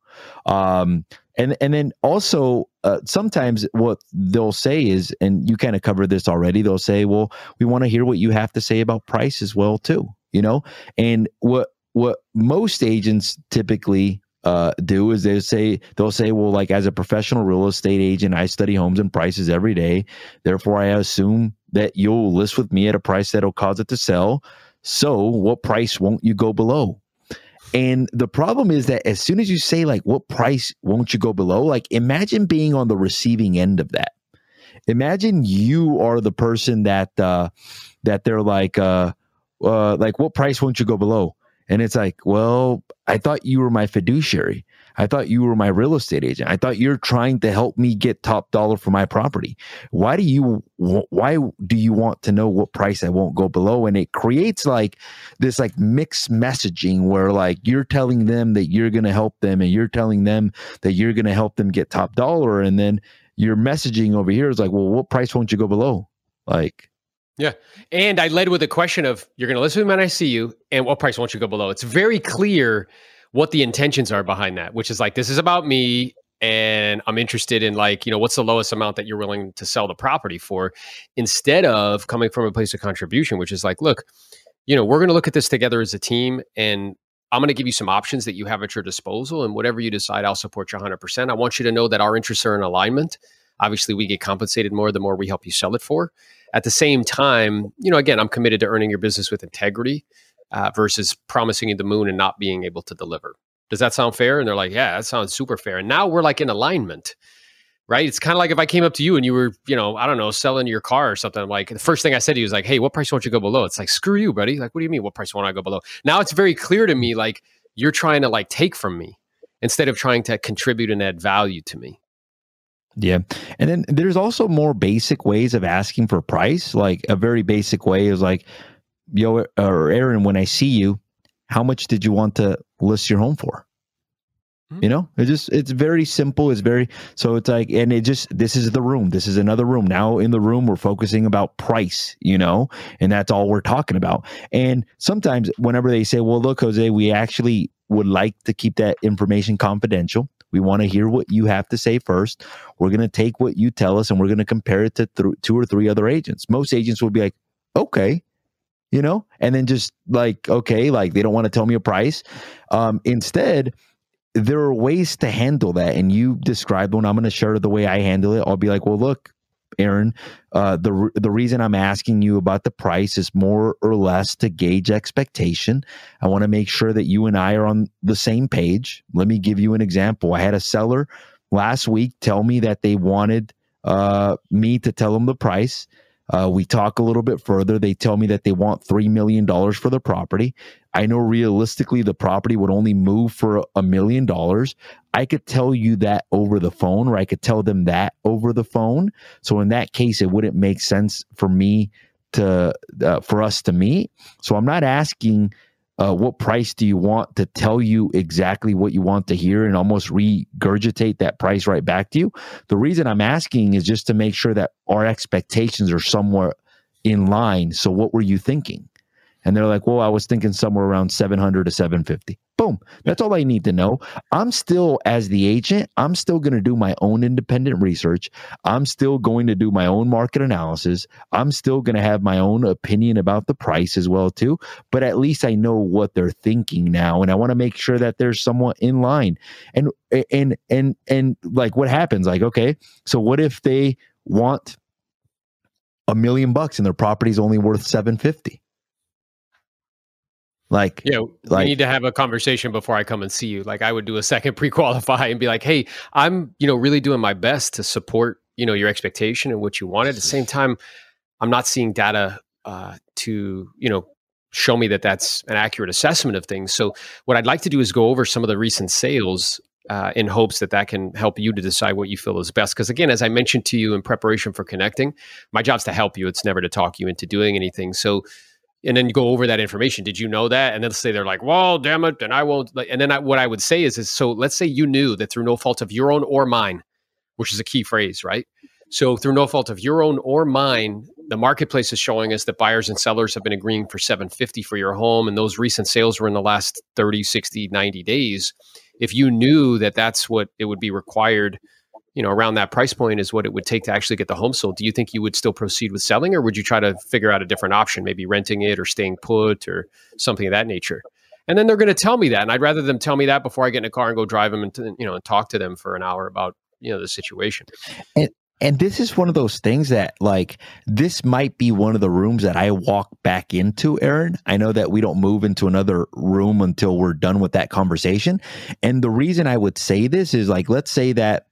Um, and, and then also, uh, sometimes what they'll say is, and you kind of covered this already, they'll say, well, we want to hear what you have to say about price as well, too, you know, and what, what most agents typically uh, do is they say, they'll say, well, like as a professional real estate agent, I study homes and prices every day. Therefore, I assume that you'll list with me at a price that'll cause it to sell. So what price won't you go below? And the problem is that as soon as you say like, what price won't you go below? Like imagine being on the receiving end of that. Imagine you are the person that, uh, that they're like, uh, uh, like what price won't you go below? And it's like, well, I thought you were my fiduciary. I thought you were my real estate agent. I thought you're trying to help me get top dollar for my property. Why do you, why do you want to know what price I won't go below? And it creates like this like mixed messaging where like you're telling them that you're going to help them and you're telling them that you're going to help them get top dollar. And then your messaging over here is like, well, what price won't you go below? Like, yeah. And I led with a question of you're going to listen to me when I see you and what price won't you go below? It's very clear what the intentions are behind that, which is like, this is about me and I'm interested in like, you know, what's the lowest amount that you're willing to sell the property for, instead of coming from a place of contribution, which is like, look, you know, we're going to look at this together as a team and I'm going to give you some options that you have at your disposal, and whatever you decide, I'll support you one hundred percent. I want you to know that our interests are in alignment. Obviously, we get compensated more the more we help you sell it for. At the same time, you know, again, I'm committed to earning your business with integrity. Uh, versus promising you the moon and not being able to deliver. Does that sound fair? And they're like, yeah, that sounds super fair. And now we're like in alignment, right? It's kind of like if I came up to you and you were, you know, I don't know, selling your car or something. I'm like, the first thing I said to you was like, hey, what price won't you go below? It's like, screw you, buddy. Like, what do you mean? What price won't I go below? Now it's very clear to me, like you're trying to like take from me instead of trying to contribute and add value to me. Yeah. And then there's also more basic ways of asking for price. Like a very basic way is like, yo, or Aaron, when I see you, how much did you want to list your home for? You know, it's just, it's very simple. It's very, so it's like, and it just, this is the room. This is another room. Now in the room, we're focusing about price, you know, and that's all we're talking about. And sometimes whenever they say, well, look, Jose, we actually would like to keep that information confidential. We want to hear what you have to say first. We're going to take what you tell us and we're going to compare it to th- two or three other agents. Most agents will be like, okay. You know, and then just like, okay, like they don't want to tell me a price. Um, instead, there are ways to handle that. And you described one. I'm going to share the way I handle it. I'll be like, well, look, Aaron, uh, the, the reason I'm asking you about the price is more or less to gauge expectation. I want to make sure that you and I are on the same page. Let me give you an example. I had a seller last week tell me that they wanted uh, me to tell them the price. Uh, we talk a little bit further. They tell me that they want three million dollars for the property. I know realistically the property would only move for a million dollars. I could tell you that over the phone, or I could tell them that over the phone. So in that case, it wouldn't make sense for me to, uh, for us to meet. So I'm not asking uh, what price do you want to tell you exactly what you want to hear and almost regurgitate that price right back to you. The reason I'm asking is just to make sure that our expectations are somewhat in line. So what were you thinking? And they're like, well, I was thinking somewhere around seven hundred to seven fifty. Boom. That's all I need to know. I'm still, as the agent, I'm still going to do my own independent research. I'm still going to do my own market analysis. I'm still going to have my own opinion about the price as well too, but at least I know what they're thinking now. And I want to make sure that they're somewhat in line. And, and, and, and like what happens? Like, okay, so what if they want a million bucks and their property is only worth seven fifty? Like, yeah, like, we need to have a conversation before I come and see you. Like I would do a second pre-qualify and be like, hey, I'm, you know, really doing my best to support, you know, your expectation and what you want. At the same time, I'm not seeing data uh, to, you know, show me that that's an accurate assessment of things. So what I'd like to do is go over some of the recent sales uh, in hopes that that can help you to decide what you feel is best. Because again, as I mentioned to you in preparation for connecting, my job's to help you. It's never to talk you into doing anything. So and then you go over that information. Did you know that? And then say they're like, well, damn it. And I won't. And then I, what I would say is, is, so let's say you knew that through no fault of your own or mine, which is a key phrase, right? So through no fault of your own or mine, the marketplace is showing us that buyers and sellers have been agreeing for seven fifty for your home. And those recent sales were in the last thirty, sixty, ninety days. If you knew that that's what it would be required, you know, around that price point is what it would take to actually get the home sold. Do you think you would still proceed with selling, or would you try to figure out a different option, maybe renting it or staying put or something of that nature? And then they're going to tell me that. And I'd rather them tell me that before I get in a car and go drive them and, you know, and talk to them for an hour about, you know, the situation. And, and this is one of those things that, like, this might be one of the rooms that I walk back into, Aaron. I know that we don't move into another room until we're done with that conversation. And the reason I would say this is, like, let's say that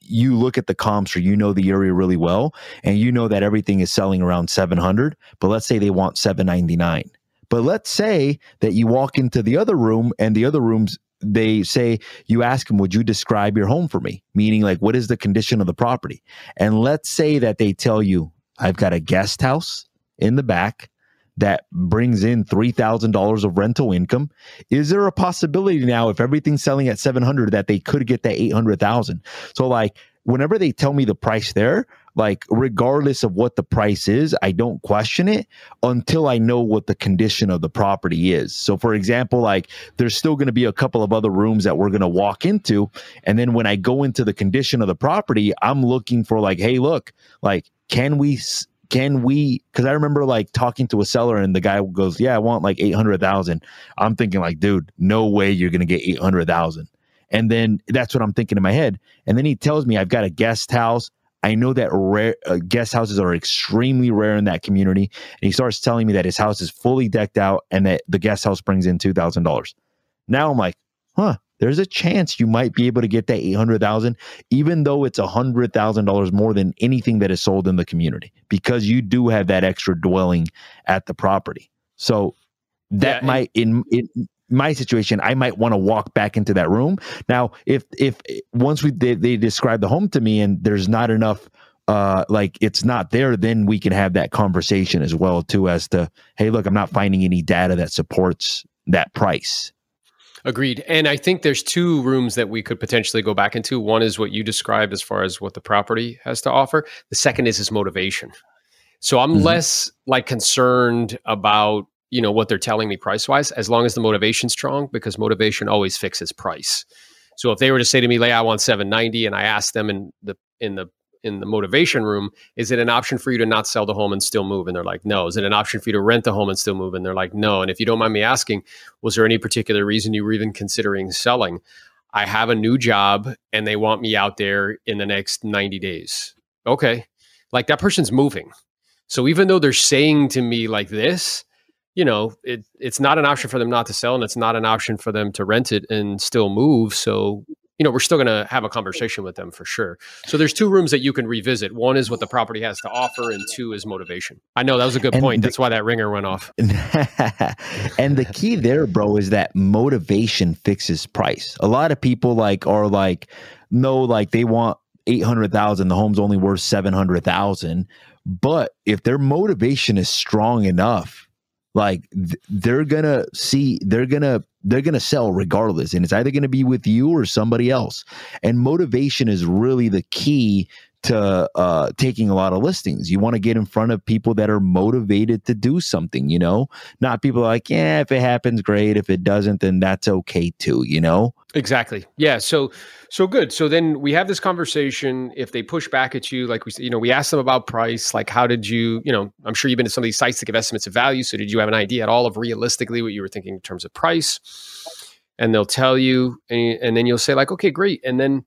you look at the comps, or you know the area really well, and you know that everything is selling around seven hundred, but let's say they want seven ninety-nine. But let's say that you walk into the other room, and the other rooms, they say, you ask them, would you describe your home for me? Meaning, like, what is the condition of the property? And let's say that they tell you, I've got a guest house in the back that brings in three thousand dollars of rental income. Is there a possibility now, if everything's selling at seven hundred, that they could get that eight hundred thousand? So, like, whenever they tell me the price there, like, regardless of what the price is, I don't question it until I know what the condition of the property is. So, for example, like, there's still going to be a couple of other rooms that we're going to walk into. And then when I go into the condition of the property, I'm looking for, like, hey, look, like, can we, can we, because I remember, like, talking to a seller, and the guy goes, yeah, I want like eight hundred thousand. I'm thinking, like, dude, no way you're going to get eight hundred thousand. And then that's what I'm thinking in my head. And then he tells me, I've got a guest house. I know that rare uh, guest houses are extremely rare in that community. And he starts telling me that his house is fully decked out and that the guest house brings in two thousand dollars. Now I'm like, huh, there's a chance you might be able to get that eight hundred thousand dollars, even though it's one hundred thousand dollars more than anything that is sold in the community, because you do have that extra dwelling at the property. So that yeah, might, in it, my situation, I might want to walk back into that room. Now, if, if once we, they, they describe the home to me and there's not enough, uh, like it's not there, then we can have that conversation as well too, as to, hey, look, I'm not finding any data that supports that price. Agreed. And I think there's two rooms that we could potentially go back into. One is what you described as far as what the property has to offer. The second is his motivation. So I'm mm-hmm. less like concerned about, you know, what they're telling me price-wise, as long as the motivation's strong, because motivation always fixes price. So if they were to say to me, like, I want seven ninety, and I asked them in the, in the, in the motivation room, is it an option for you to not sell the home and still move? And they're like, no. Is it an option for you to rent the home and still move? And they're like, no. And if you don't mind me asking, was there any particular reason you were even considering selling? I have a new job and they want me out there in the next ninety days. Okay. Like, that person's moving. So even though they're saying to me like this, you know, it, it's not an option for them not to sell, and it's not an option for them to rent it and still move. So, you know, we're still going to have a conversation with them for sure. So there's two rooms that you can revisit. One is what the property has to offer, and two is motivation. I know that was a good and point. The, That's why that ringer went off. And the key there, bro, is that motivation fixes price. A lot of people like are like, no, like they want eight hundred thousand. The home's only worth seven hundred thousand. But if their motivation is strong enough, like th- they're going to see, they're going to, they're going to sell regardless. And it's either going to be with you or somebody else. And motivation is really the key to uh, taking a lot of listings. You want to get in front of people that are motivated to do something, you know, not people like, yeah, if it happens, great. If it doesn't, then that's okay too, you know? Exactly. Yeah. So, so good. So then we have this conversation. If they push back at you, like we you know, we asked them about price, like how did you, you know, I'm sure you've been to some of these sites that give estimates of value. So did you have an idea at all of realistically what you were thinking in terms of price? And they'll tell you, and, and then you'll say like, okay, great. And then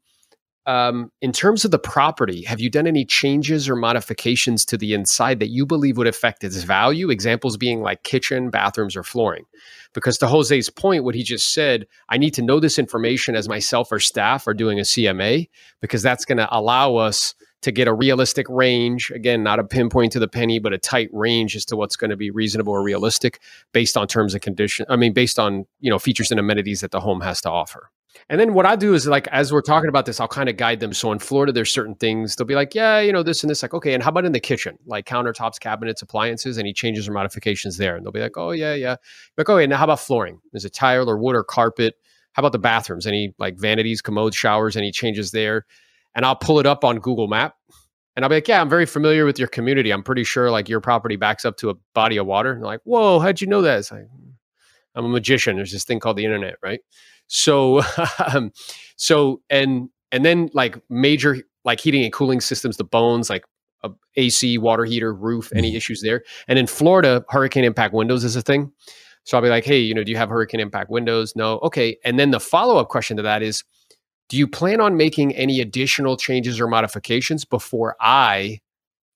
Um, in terms of the property, have you done any changes or modifications to the inside that you believe would affect its value? Examples being like kitchen, bathrooms, or flooring. Because to Jose's point, what he just said, I need to know this information as myself or staff are doing a C M A, because that's going to allow us to get a realistic range. Again, not a pinpoint to the penny, but a tight range as to what's going to be reasonable or realistic based on terms and condition. I mean, based on, you know, features and amenities that the home has to offer. And then what I do is, like, as we're talking about this, I'll kind of guide them. So in Florida, there's certain things they'll be like, yeah, you know, this and this, like, okay. And how about in the kitchen, like countertops, cabinets, appliances, any changes or modifications there? And they'll be like, oh yeah, yeah. Like, oh yeah. Now how about flooring? Is it tile or wood or carpet? How about the bathrooms? Any like vanities, commodes, showers, any changes there? And I'll pull it up on Google Map and I'll be like, yeah, I'm very familiar with your community. I'm pretty sure like your property backs up to a body of water. And they're like, whoa, how'd you know that? It's like, I'm a magician. There's this thing called the internet, right? So, um, so, and, and then like major, like heating and cooling systems, the bones, like uh, A C, water heater, roof, any issues there. And in Florida, hurricane impact windows is a thing. So I'll be like, hey, you know, do you have hurricane impact windows? No. Okay. And then the follow-up question to that is, do you plan on making any additional changes or modifications before I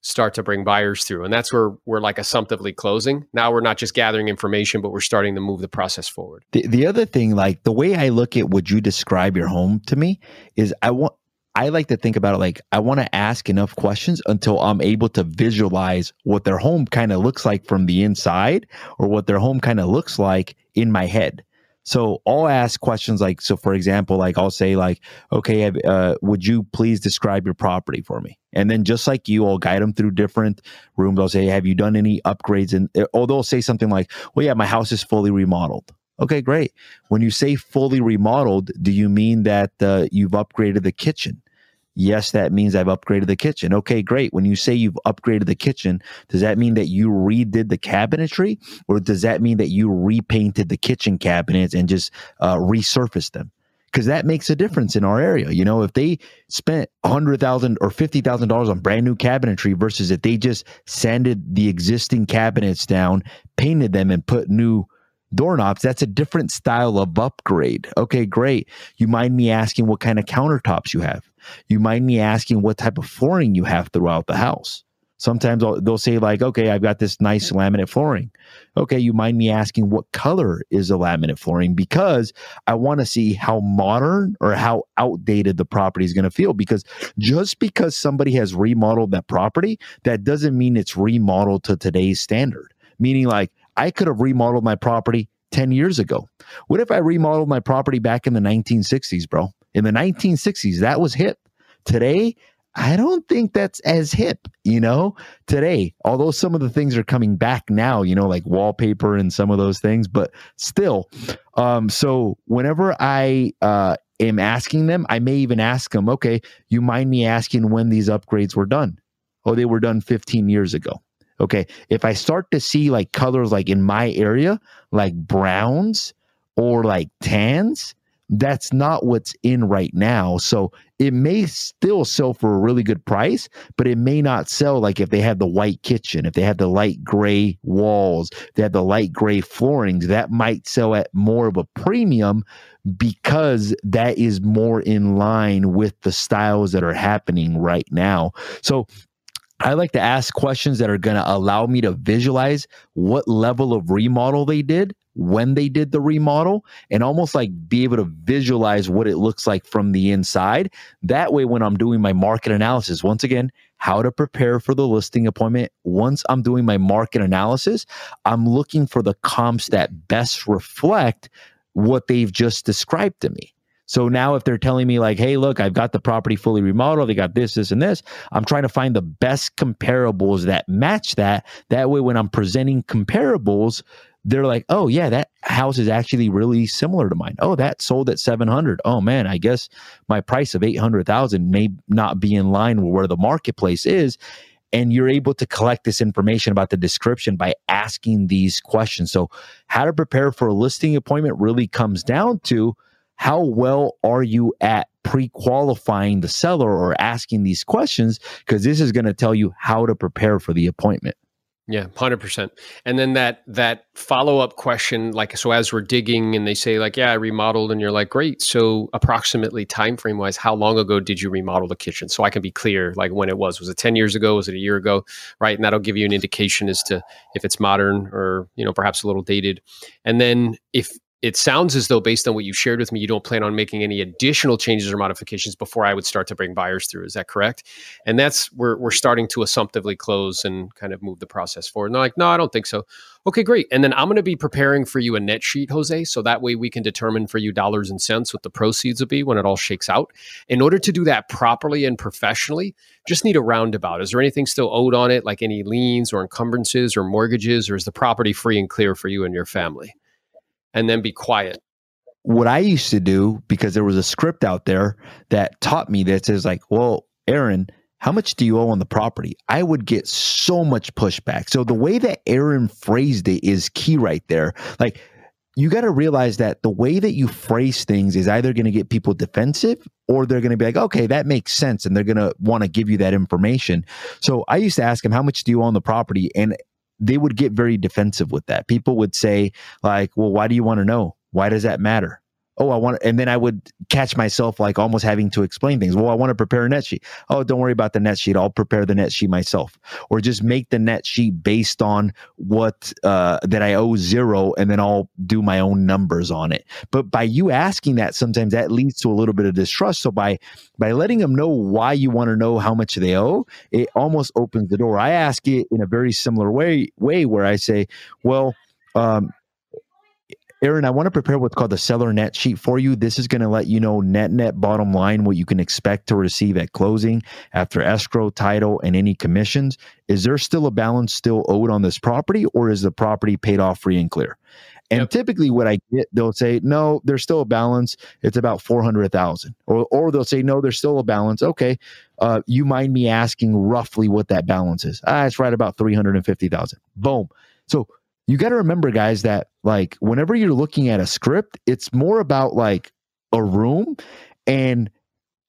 start to bring buyers through? And that's where we're like assumptively closing. Now we're not just gathering information, but we're starting to move the process forward. The, the other thing, like the way I look at would you describe your home to me is I want, I like to think about it like I want to ask enough questions until I'm able to visualize what their home kind of looks like from the inside or what their home kind of looks like in my head. So I'll ask questions like, so for example, like I'll say like, okay, uh, would you please describe your property for me? And then just like you, I'll guide them through different rooms. I'll say, have you done any upgrades? And or they'll say something like, well, yeah, my house is fully remodeled. Okay, great. When you say fully remodeled, do you mean that uh, you've upgraded the kitchen? Yes, that means I've upgraded the kitchen. Okay, great. When you say you've upgraded the kitchen, does that mean that you redid the cabinetry, or does that mean that you repainted the kitchen cabinets and just uh, resurfaced them? Because that makes a difference in our area. You know, if they spent one hundred thousand dollars or fifty thousand dollars on brand new cabinetry versus if they just sanded the existing cabinets down, painted them, and put new doorknobs, that's a different style of upgrade. Okay, great. You mind me asking what kind of countertops you have? You mind me asking what type of flooring you have throughout the house? Sometimes I'll, they'll say like, okay, I've got this nice laminate flooring. Okay, you mind me asking what color is the laminate flooring? Because I want to see how modern or how outdated the property is going to feel. Because just because somebody has remodeled that property, that doesn't mean it's remodeled to today's standard. Meaning like, I could have remodeled my property ten years ago. What if I remodeled my property back in the nineteen sixties, bro? In the nineteen sixties, that was hip. Today, I don't think that's as hip, you know, today, although some of the things are coming back now, you know, like wallpaper and some of those things, but still. Um, so whenever I uh, am asking them, I may even ask them, okay, you mind me asking when these upgrades were done? Oh, they were done fifteen years ago. Okay, if I start to see like colors like in my area, like browns or like tans, that's not what's in right now. So it may still sell for a really good price, but it may not sell like if they had the white kitchen, if they had the light gray walls, they had the light gray floorings, that might sell at more of a premium because that is more in line with the styles that are happening right now. So I like to ask questions that are going to allow me to visualize what level of remodel they did, when they did the remodel, and almost like be able to visualize what it looks like from the inside. That way, when I'm doing my market analysis, once again, how to prepare for the listing appointment. Once I'm doing my market analysis, I'm looking for the comps that best reflect what they've just described to me. So now if they're telling me like, hey, look, I've got the property fully remodeled, they got this, this, and this, I'm trying to find the best comparables that match that. That way, when I'm presenting comparables, they're like, oh yeah, that house is actually really similar to mine. Oh, that sold at seven hundred. Oh man, I guess my price of eight hundred thousand may not be in line with where the marketplace is. And you're able to collect this information about the description by asking these questions. So how to prepare for a listing appointment really comes down to how well are you at pre-qualifying the seller or asking these questions? Because this is going to tell you how to prepare for the appointment. Yeah, one hundred percent. And then that that follow-up question, like, so as we're digging and they say like, yeah, I remodeled, and you're like, great. So approximately time frame wise, how long ago did you remodel the kitchen? So I can be clear, like when it was, was it ten years ago? Was it a year ago? Right. And that'll give you an indication as to if it's modern or, you know, perhaps a little dated. And then if it sounds as though, based on what you shared with me, you don't plan on making any additional changes or modifications before I would start to bring buyers through. Is that correct? And that's where we're starting to assumptively close and kind of move the process forward. And they're like, no, I don't think so. Okay, great. And then I'm going to be preparing for you a net sheet, Jose. So that way we can determine for you dollars and cents what the proceeds will be when it all shakes out. In order to do that properly and professionally, just need a roundabout. Is there anything still owed on it, like any liens or encumbrances or mortgages, or is the property free and clear for you and your family? And then be quiet. What I used to do, because there was a script out there that taught me that says like, well, Aaron, how much do you owe on the property? I would get so much pushback. So the way that Aaron phrased it is key right there. Like, you got to realize that the way that you phrase things is either going to get people defensive, or they're going to be like, okay, that makes sense. And they're going to want to give you that information. So I used to ask him, how much do you owe on the property? And they would get very defensive with that. People would say like, well, why do you want to know? Why does that matter? Oh, I want, and then I would catch myself like almost having to explain things. Well, I want to prepare a net sheet. Oh, don't worry about the net sheet. I'll prepare the net sheet myself, or just make the net sheet based on what uh, that I owe zero, and then I'll do my own numbers on it. But by you asking that, sometimes that leads to a little bit of distrust. So by by letting them know why you want to know how much they owe, it almost opens the door. I ask it in a very similar way, way where I say, well, um, Aaron, I want to prepare what's called the seller net sheet for you. This is going to let you know net, net bottom line, what you can expect to receive at closing after escrow, title, and any commissions. Is there still a balance still owed on this property, or is the property paid off free and clear? And yep. Typically what I get, they'll say, no, there's still a balance. It's about four hundred thousand dollars. Or, or they'll say, no, there's still a balance. Okay. Uh, you mind me asking roughly what that balance is? Ah, it's right about three hundred fifty thousand dollars. Boom. So you got to remember, guys, that like whenever you're looking at a script, it's more about like a room and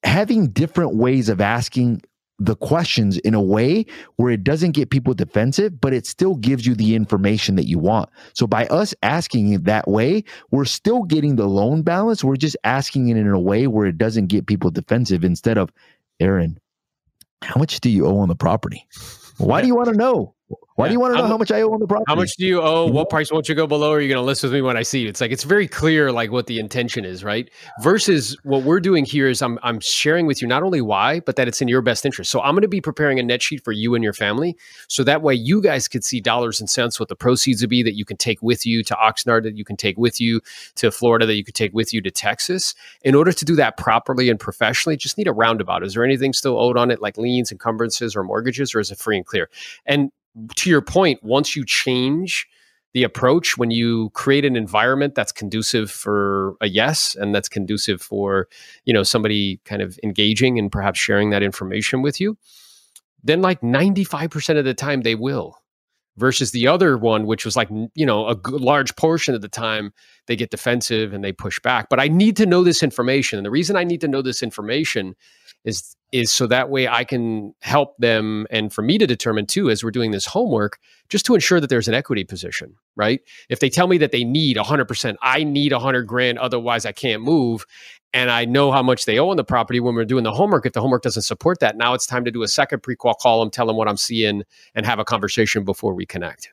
having different ways of asking the questions in a way where it doesn't get people defensive, but it still gives you the information that you want. So by us asking it that way, we're still getting the loan balance. We're just asking it in a way where it doesn't get people defensive instead of, Aaron, how much do you owe on the property? Why yeah. do you want to know? Why yeah. do you want to know how, how much I owe on the property? How much do you owe? What price won't you go below? Are you going to list with me when I see you? It's like, it's very clear, like what the intention is, right? Versus what we're doing here is I'm, I'm sharing with you not only why, but that it's in your best interest. So I'm going to be preparing a net sheet for you and your family. So that way you guys could see dollars and cents, what the proceeds would be that you can take with you to Oxnard, that you can take with you to Florida, that you could take with you to Texas. In order to do that properly and professionally, just need a roundabout. Is there anything still owed on it, like liens, encumbrances, or mortgages, or is it free and clear? And to your point, once you change the approach, when you create an environment that's conducive for a yes, and that's conducive for, you know, somebody kind of engaging and perhaps sharing that information with you, then like ninety-five percent of the time they will. Versus the other one, which was like, you know, a large portion of the time they get defensive and they push back. But I need to know this information. And the reason I need to know this information is is so that way I can help them, and for me to determine too, as we're doing this homework, just to ensure that there's an equity position, right? If they tell me that they need one hundred percent, I need one hundred grand, otherwise I can't move, and I know how much they owe on the property when we're doing the homework. If the homework doesn't support that, now it's time to do a second pre-qual column, tell them what I'm seeing, and have a conversation before we connect.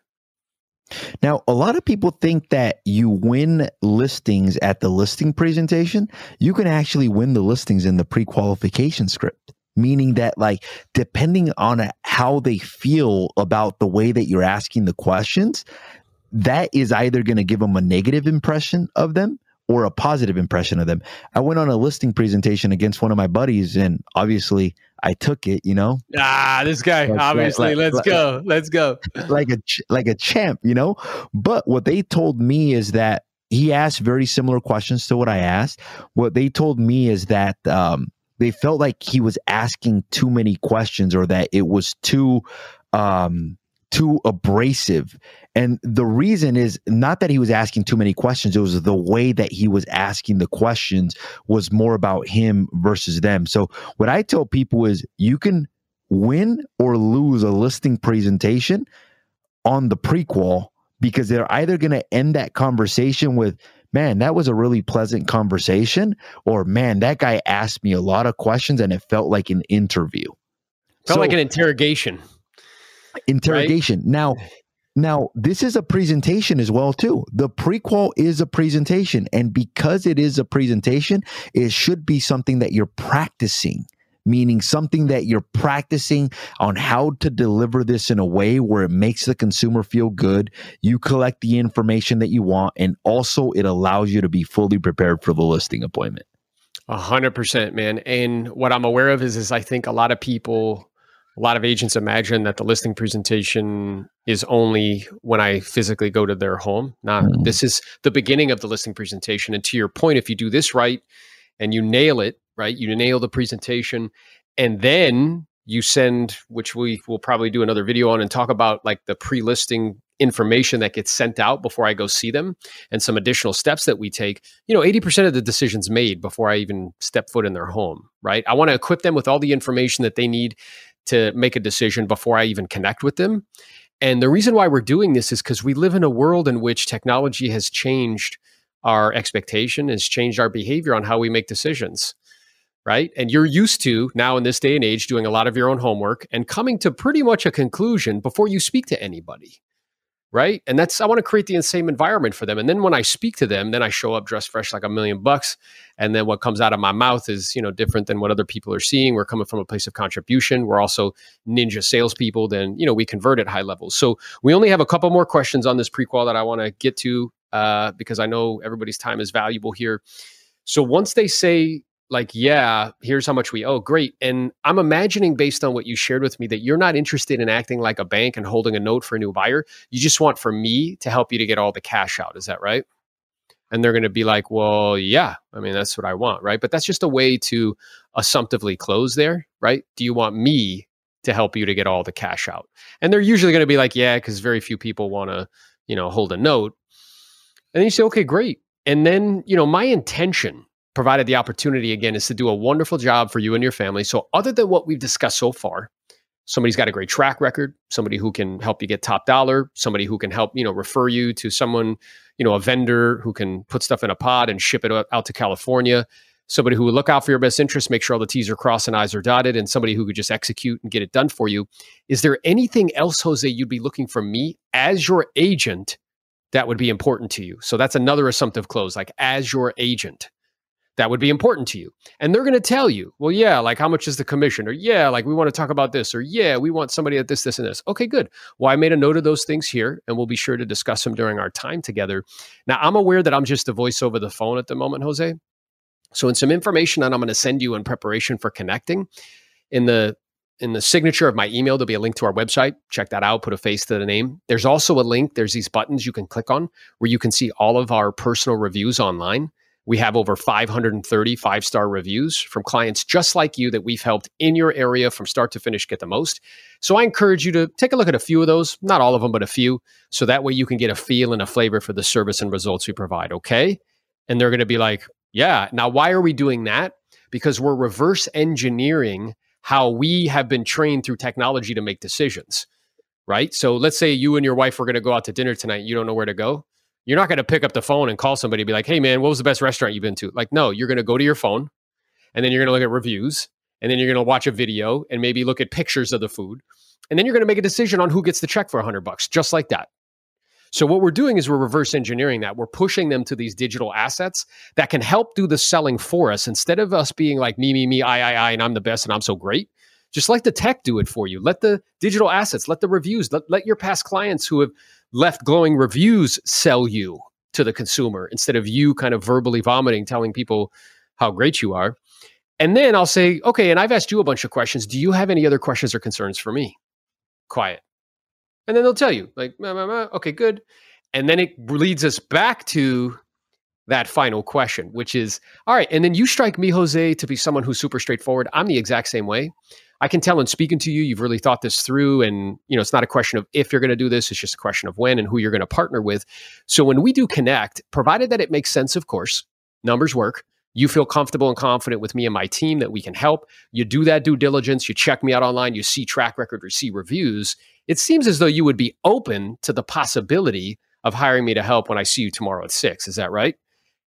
Now, a lot of people think that you win listings at the listing presentation. You can actually win the listings in the pre-qualification script, meaning that like, depending on how they feel about the way that you're asking the questions, that is either going to give them a negative impression of them or a positive impression of them. I went on a listing presentation against one of my buddies, and obviously I took it, you know? Ah, this guy, like, obviously, like, let's like, go, let's go. Like a, like a champ, you know? But what they told me is that he asked very similar questions to what I asked. What they told me is that um, they felt like he was asking too many questions, or that it was too... Um, too abrasive. And the reason is not that he was asking too many questions. It was the way that he was asking the questions was more about him versus them. So what I tell people is you can win or lose a listing presentation on the prequel, because they're either going to end that conversation with, man, that was a really pleasant conversation, or man, that guy asked me a lot of questions and it felt like an interview. Felt so, like an interrogation. Interrogation. Right? Now, now this is a presentation as well too. The prequal is a presentation, and because it is a presentation, it should be something that you're practicing, meaning something that you're practicing on how to deliver this in a way where it makes the consumer feel good. You collect the information that you want, and also it allows you to be fully prepared for the listing appointment. A hundred percent, man. And what I'm aware of is, is I think a lot of people A lot of agents imagine that the listing presentation is only when I physically go to their home. Nah, mm-hmm. This is the beginning of the listing presentation. And to your point, if you do this right and you nail it, right, you nail the presentation, and then you send, which we will probably do another video on and talk about, like the pre-listing information that gets sent out before I go see them and some additional steps that we take, you know, eighty percent of the decision's made before I even step foot in their home, right? I want to equip them with all the information that they need to make a decision before I even connect with them. And the reason why we're doing this is because we live in a world in which technology has changed our expectation, has changed our behavior on how we make decisions, right? And you're used to now in this day and age doing a lot of your own homework and coming to pretty much a conclusion before you speak to anybody, right? And that's, I want to create the same environment for them. And then when I speak to them, then I show up dressed fresh like a million bucks. And then what comes out of my mouth is, you know, different than what other people are seeing. We're coming from a place of contribution. We're also ninja salespeople. Then, you know, we convert at high levels. So we only have a couple more questions on this prequel that I want to get to uh, because I know everybody's time is valuable here. So once they say like, yeah, here's how much we owe, great. And I'm imagining based on what you shared with me that you're not interested in acting like a bank and holding a note for a new buyer. You just want for me to help you to get all the cash out. Is that right? And they're going to be like, well, yeah, I mean, that's what I want, right? But that's just a way to assumptively close there, right? Do you want me to help you to get all the cash out? And they're usually going to be like, yeah, because very few people want to, you know, hold a note. And then you say, okay, great. And then, you know, my intention, provided the opportunity again, is to do a wonderful job for you and your family. So other than what we've discussed so far, somebody's got a great track record, somebody who can help you get top dollar, somebody who can help, you know, refer you to someone, you know, a vendor who can put stuff in a pod and ship it out to California, somebody who will look out for your best interests, make sure all the T's are crossed and I's are dotted, and somebody who could just execute and get it done for you. Is there anything else, Jose, you'd be looking for me as your agent that would be important to you? So that's another assumptive close, like as your agent. That would be important to you. And they're going to tell you, well, yeah, like how much is the commission? Or yeah, like we want to talk about this. Or yeah, we want somebody at this, this, and this. Okay, good. Well, I made a note of those things here and we'll be sure to discuss them during our time together. Now, I'm aware that I'm just a voice over the phone at the moment, Jose. So in some information that I'm going to send you in preparation for connecting, in the In the signature of my email, there'll be a link to our website. Check that out. Put a face to the name. There's also a link. There's these buttons you can click on where you can see all of our personal reviews online. We have over five hundred thirty five-star reviews from clients just like you that we've helped in your area from start to finish get the most. So I encourage you to take a look at a few of those, not all of them, but a few. So that way you can get a feel and a flavor for the service and results we provide, okay? And they're going to be like, yeah. Now, why are we doing that? Because we're reverse engineering how we have been trained through technology to make decisions, right? So let's say you and your wife were going to go out to dinner tonight. You don't know where to go. You're not going to pick up the phone and call somebody and be like, hey man, what was the best restaurant you've been to? Like, no, you're going to go to your phone and then you're going to look at reviews and then you're going to watch a video and maybe look at pictures of the food. And then you're going to make a decision on who gets the check for a hundred bucks, just like that. So what we're doing is we're reverse engineering that. We're pushing them to these digital assets that can help do the selling for us. Instead of us being like me, me, me, I, I, I, and I'm the best and I'm so great. Just let the tech do it for you. Let the digital assets, let the reviews, let, let your past clients who have left glowing reviews sell you to the consumer instead of you kind of verbally vomiting, telling people how great you are. And then I'll say, okay, and I've asked you a bunch of questions. Do you have any other questions or concerns for me? Quiet. And then they'll tell you like, meh, meh, meh. Okay, good. And then it leads us back to that final question, which is, all right, and then you strike me, Jose, to be someone who's super straightforward. I'm the exact same way. I can tell in speaking to you, you've really thought this through. And, you know, it's not a question of if you're going to do this, it's just a question of when and who you're going to partner with. So when we do connect, provided that it makes sense, of course, numbers work, you feel comfortable and confident with me and my team that we can help, you do that due diligence, you check me out online, you see track record or see reviews, it seems as though you would be open to the possibility of hiring me to help when I see you tomorrow at six. Is that right?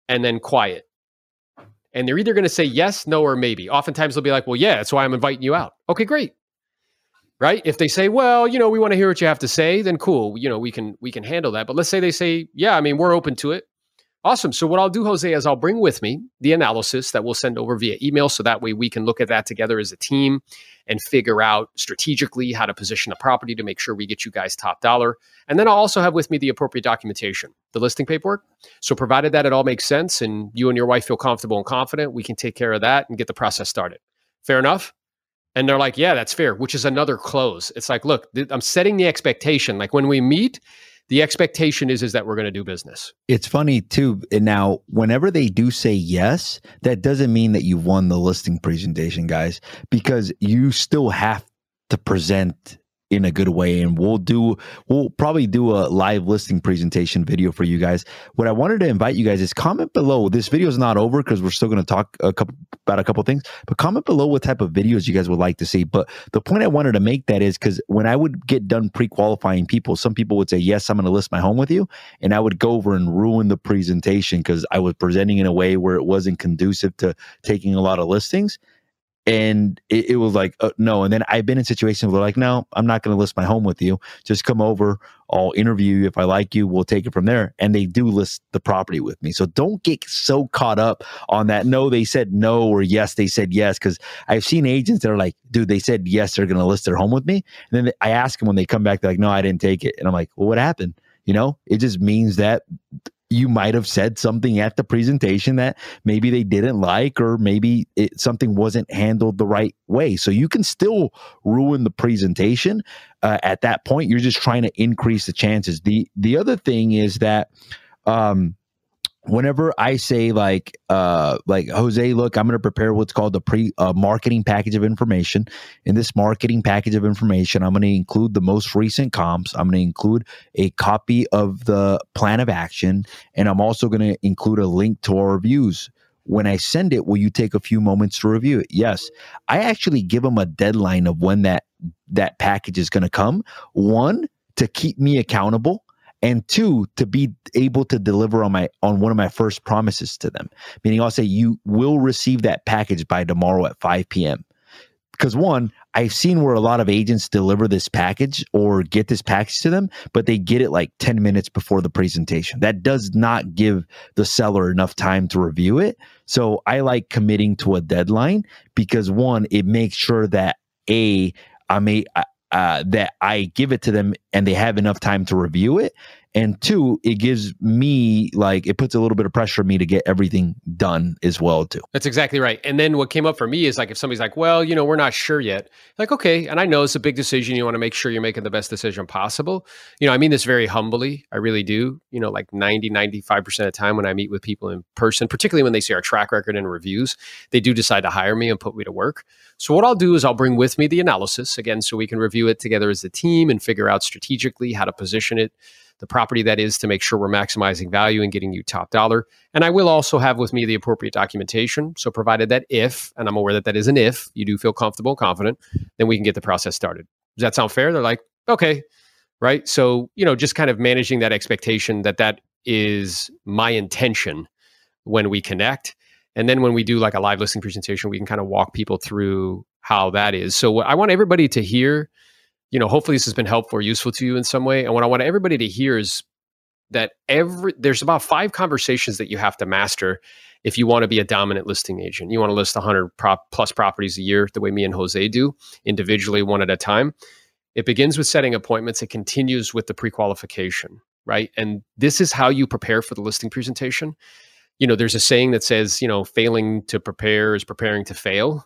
And then quiet. And they're either going to say yes, no, or maybe. Oftentimes they'll be like, well, yeah, that's why I'm inviting you out. Okay, great. Right? If they say, well, you know, we want to hear what you have to say, then cool. You know, we can, we can handle that. But let's say they say, yeah, I mean, we're open to it. Awesome. So what I'll do, Jose, is I'll bring with me the analysis that we'll send over via email. So that way we can look at that together as a team and figure out strategically how to position the property to make sure we get you guys top dollar. And then I'll also have with me the appropriate documentation, the listing paperwork. So provided that it all makes sense and you and your wife feel comfortable and confident, we can take care of that and get the process started. Fair enough. And they're like, yeah, that's fair, which is another close. It's like, look, th- I'm setting the expectation. Like when we meet, the expectation is, is that we're going to do business. It's funny too. And now whenever they do say yes, that doesn't mean that you've won the listing presentation, guys, because you still have to present in a good way. And we'll do, we'll probably do a live listing presentation video for you guys. What I wanted to invite you guys is comment below. This video is not over because we're still going to talk a couple about a couple things, but comment below what type of videos you guys would like to see. But the point I wanted to make that is because when I would get done pre-qualifying people, some people would say, yes, I'm going to list my home with you. And I would go over and ruin the presentation because I was presenting in a way where it wasn't conducive to taking a lot of listings. And it, it was like, uh, no. And then I've been in situations where like, no, I'm not going to list my home with you. Just come over. I'll interview you. If I like you, we'll take it from there. And they do list the property with me. So don't get so caught up on that. No, they said no, or yes, they said yes. Because I've seen agents that are like, dude, they said yes, they're going to list their home with me. And then I ask them when they come back, they're like, no, I didn't take it. And I'm like, well, what happened? You know, it just means that you might have said something at the presentation that maybe they didn't like, or maybe it, something wasn't handled the right way. So you can still ruin the presentation. Uh, at that point, you're just trying to increase the chances. The the other thing is that um, whenever I say like, uh, like Jose, look, I'm going to prepare what's called the pre uh, marketing package of information. In this marketing package of information, I'm going to include the most recent comps. I'm going to include a copy of the plan of action. And I'm also going to include a link to our reviews. When I send it, will you take a few moments to review it? Yes. I actually give them a deadline of when that, that package is going to come. One, to keep me accountable. And two, to be able to deliver on my on one of my first promises to them. Meaning I'll say, you will receive that package by tomorrow at five P M Because one, I've seen where a lot of agents deliver this package or get this package to them, but they get it like ten minutes before the presentation. That does not give the seller enough time to review it. So I like committing to a deadline because one, it makes sure that A, I'm a... I, Uh, that I give it to them and they have enough time to review it. And two, it gives me like, it puts a little bit of pressure on me to get everything done as well too. That's exactly right. And then what came up for me is like, if somebody's like, well, you know, we're not sure yet. Like, okay. And I know it's a big decision. You want to make sure you're making the best decision possible. You know, I mean this very humbly. I really do. You know, like ninety, ninety-five percent of the time when I meet with people in person, particularly when they see our track record and reviews, they do decide to hire me and put me to work. So what I'll do is I'll bring with me the analysis again, so we can review it together as a team and figure out strategically how to position it, the property that is, to make sure we're maximizing value and getting you top dollar. And I will also have with me the appropriate documentation. So provided that if, and I'm aware that that is an if, you do feel comfortable and confident, then we can get the process started. Does that sound fair? They're like, okay, right? So, you know, just kind of managing that expectation that that is my intention when we connect. And then when we do like a live listing presentation, we can kind of walk people through how that is. So what I want everybody to hear, you know, hopefully this has been helpful or useful to you in some way. And what I want everybody to hear is that every there's about five conversations that you have to master if you want to be a dominant listing agent. You want to list one hundred prop plus properties a year, the way me and Jose do, individually, one at a time. It begins with setting appointments. It continues with the pre-qualification, right? And this is how you prepare for the listing presentation. You know, there's a saying that says, you know, failing to prepare is preparing to fail.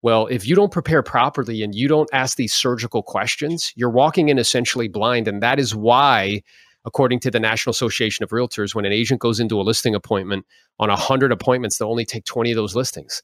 Well, if you don't prepare properly and you don't ask these surgical questions, you're walking in essentially blind. And that is why, according to the National Association of Realtors, when an agent goes into a listing appointment, on one hundred appointments, they'll only take twenty of those listings.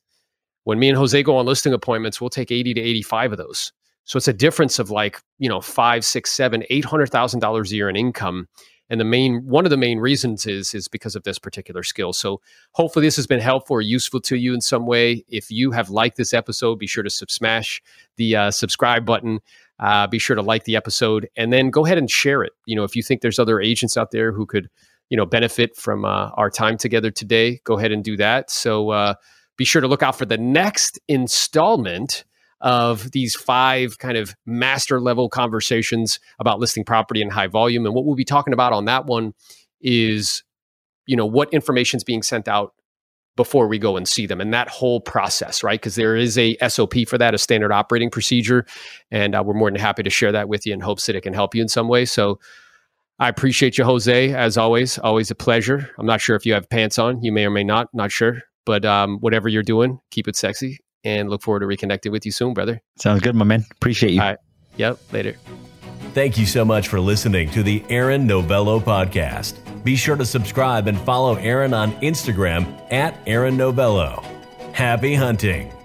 When me and Jose go on listing appointments, we'll take eighty to eighty-five of those. So it's a difference of like, you know, five, six, seven, eight hundred thousand dollars a year in income. And the main, one of the main reasons is, is because of this particular skill. So hopefully this has been helpful or useful to you in some way. If you have liked this episode, be sure to sub smash the uh, subscribe button. Uh, be sure to like the episode and then go ahead and share it. You know, if you think there's other agents out there who could, you know, benefit from uh, our time together today, go ahead and do that. So uh, be sure to look out for the next installment of these five kind of master level conversations about listing property in high volume. And what we'll be talking about on that one is, you know, what information is being sent out before we go and see them and that whole process, right? Because there is a S O P for that, a standard operating procedure. And uh, we're more than happy to share that with you in hopes that it can help you in some way. So I appreciate you, Jose, as always, always a pleasure. I'm not sure if you have pants on, you may or may not, not sure, but um, whatever you're doing, keep it sexy. And look forward to reconnecting with you soon, brother. Sounds good, my man. Appreciate you. All right. Yep. Later. Thank you so much for listening to the Aaron Novello podcast. Be sure to subscribe and follow Aaron on Instagram at Aaron Novello. Happy hunting.